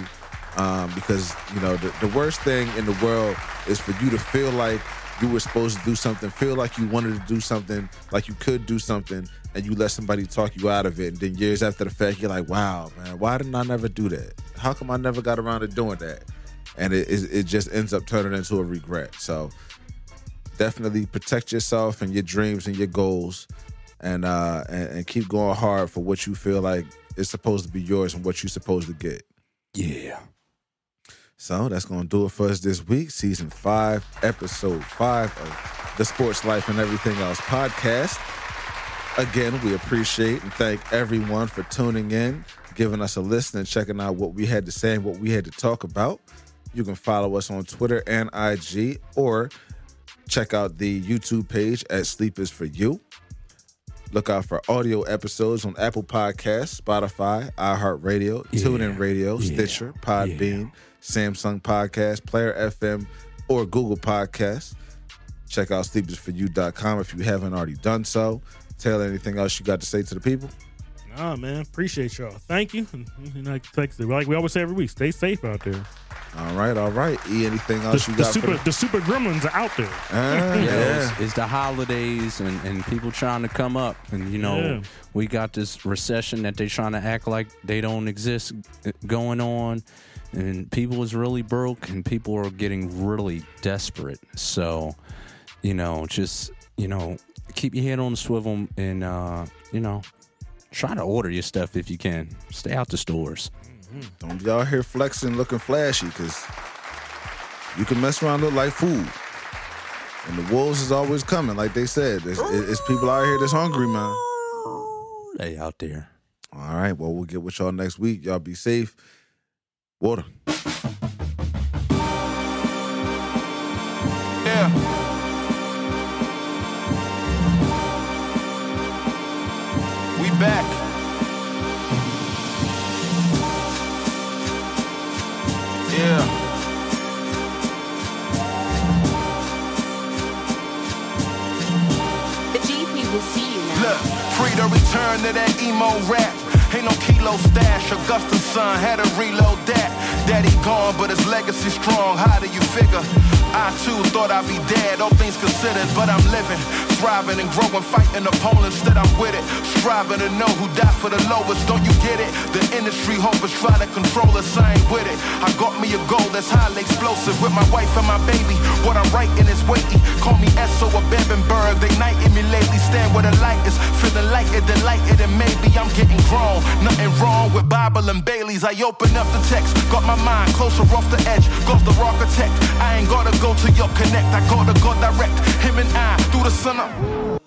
Um, because, you know, the, the worst thing in the world is for you to feel like you were supposed to do something, feel like you wanted to do something, like you could do something, and you let somebody talk you out of it. And then years after the fact, you're like, wow, man, why didn't I never do that? How come I never got around to doing that? And it, it, it just ends up turning into a regret. So definitely protect yourself and your dreams and your goals, and, uh, and, and keep going hard for what you feel like is supposed to be yours and what you're supposed to get. Yeah. So that's going to do it for us this week. Season five, episode five of the Sports Life and Everything Else podcast. Again, we appreciate and thank everyone for tuning in, giving us a listen, and checking out what we had to say and what we had to talk about. You can follow us on Twitter and I G, or check out the YouTube page at Sleep Is For You. Look out for audio episodes on Apple Podcasts, Spotify, iHeartRadio, yeah, TuneIn Radio, yeah, Stitcher, Podbean, yeah, Samsung Podcasts, Player F M, or Google Podcasts. Check out sleep is for you dot com if you haven't already done so. Taylor, anything else you got to say to the people? Nah, man. Appreciate y'all. Thank you. Like we always say every week, stay safe out there. All right, all right. E, anything else the, you the got? Super, for the-, the super gremlins are out there. Uh, yeah, yeah. It's, it's the holidays and, and people trying to come up. And, you know, yeah. we got this recession that they're trying to act like they don't exist going on. And people is really broke and people are getting really desperate. So, you know, just, you know, keep your head on the swivel and, uh, you know, try to order your stuff if you can. Stay out the stores. Don't be out here flexing, looking flashy, because you can mess around look like food. And the wolves is always coming, like they said. It's, it's people out here that's hungry, man. They out there. All right, well, we'll get with y'all next week. Y'all be safe. Water. Yeah. We back. Yeah. The G P will see you now. Look, free to return to that emo rap. Ain't no kilo stash. Augusta's son had to reload that. Daddy gone, but his legacy strong. How do you figure? I too thought I'd be dead, all things considered, but I'm living, thriving and growing, fighting opponents that I'm with it, striving to know who died for the lowest, don't you get it? The industry hope is trying to control us, I ain't with it, I got me a goal that's highly explosive, with my wife and my baby, what I'm writing is weighty, call me Esso or Bebenberg, they knighting me lately, stand where the light is, feeling lighter, delighted, and maybe I'm getting grown, nothing wrong with Bible and Bailey's, I open up the text, got my mind closer off the edge, goes the architect, I ain't got a go to your connect, I call to go direct, him and I, through the sun up.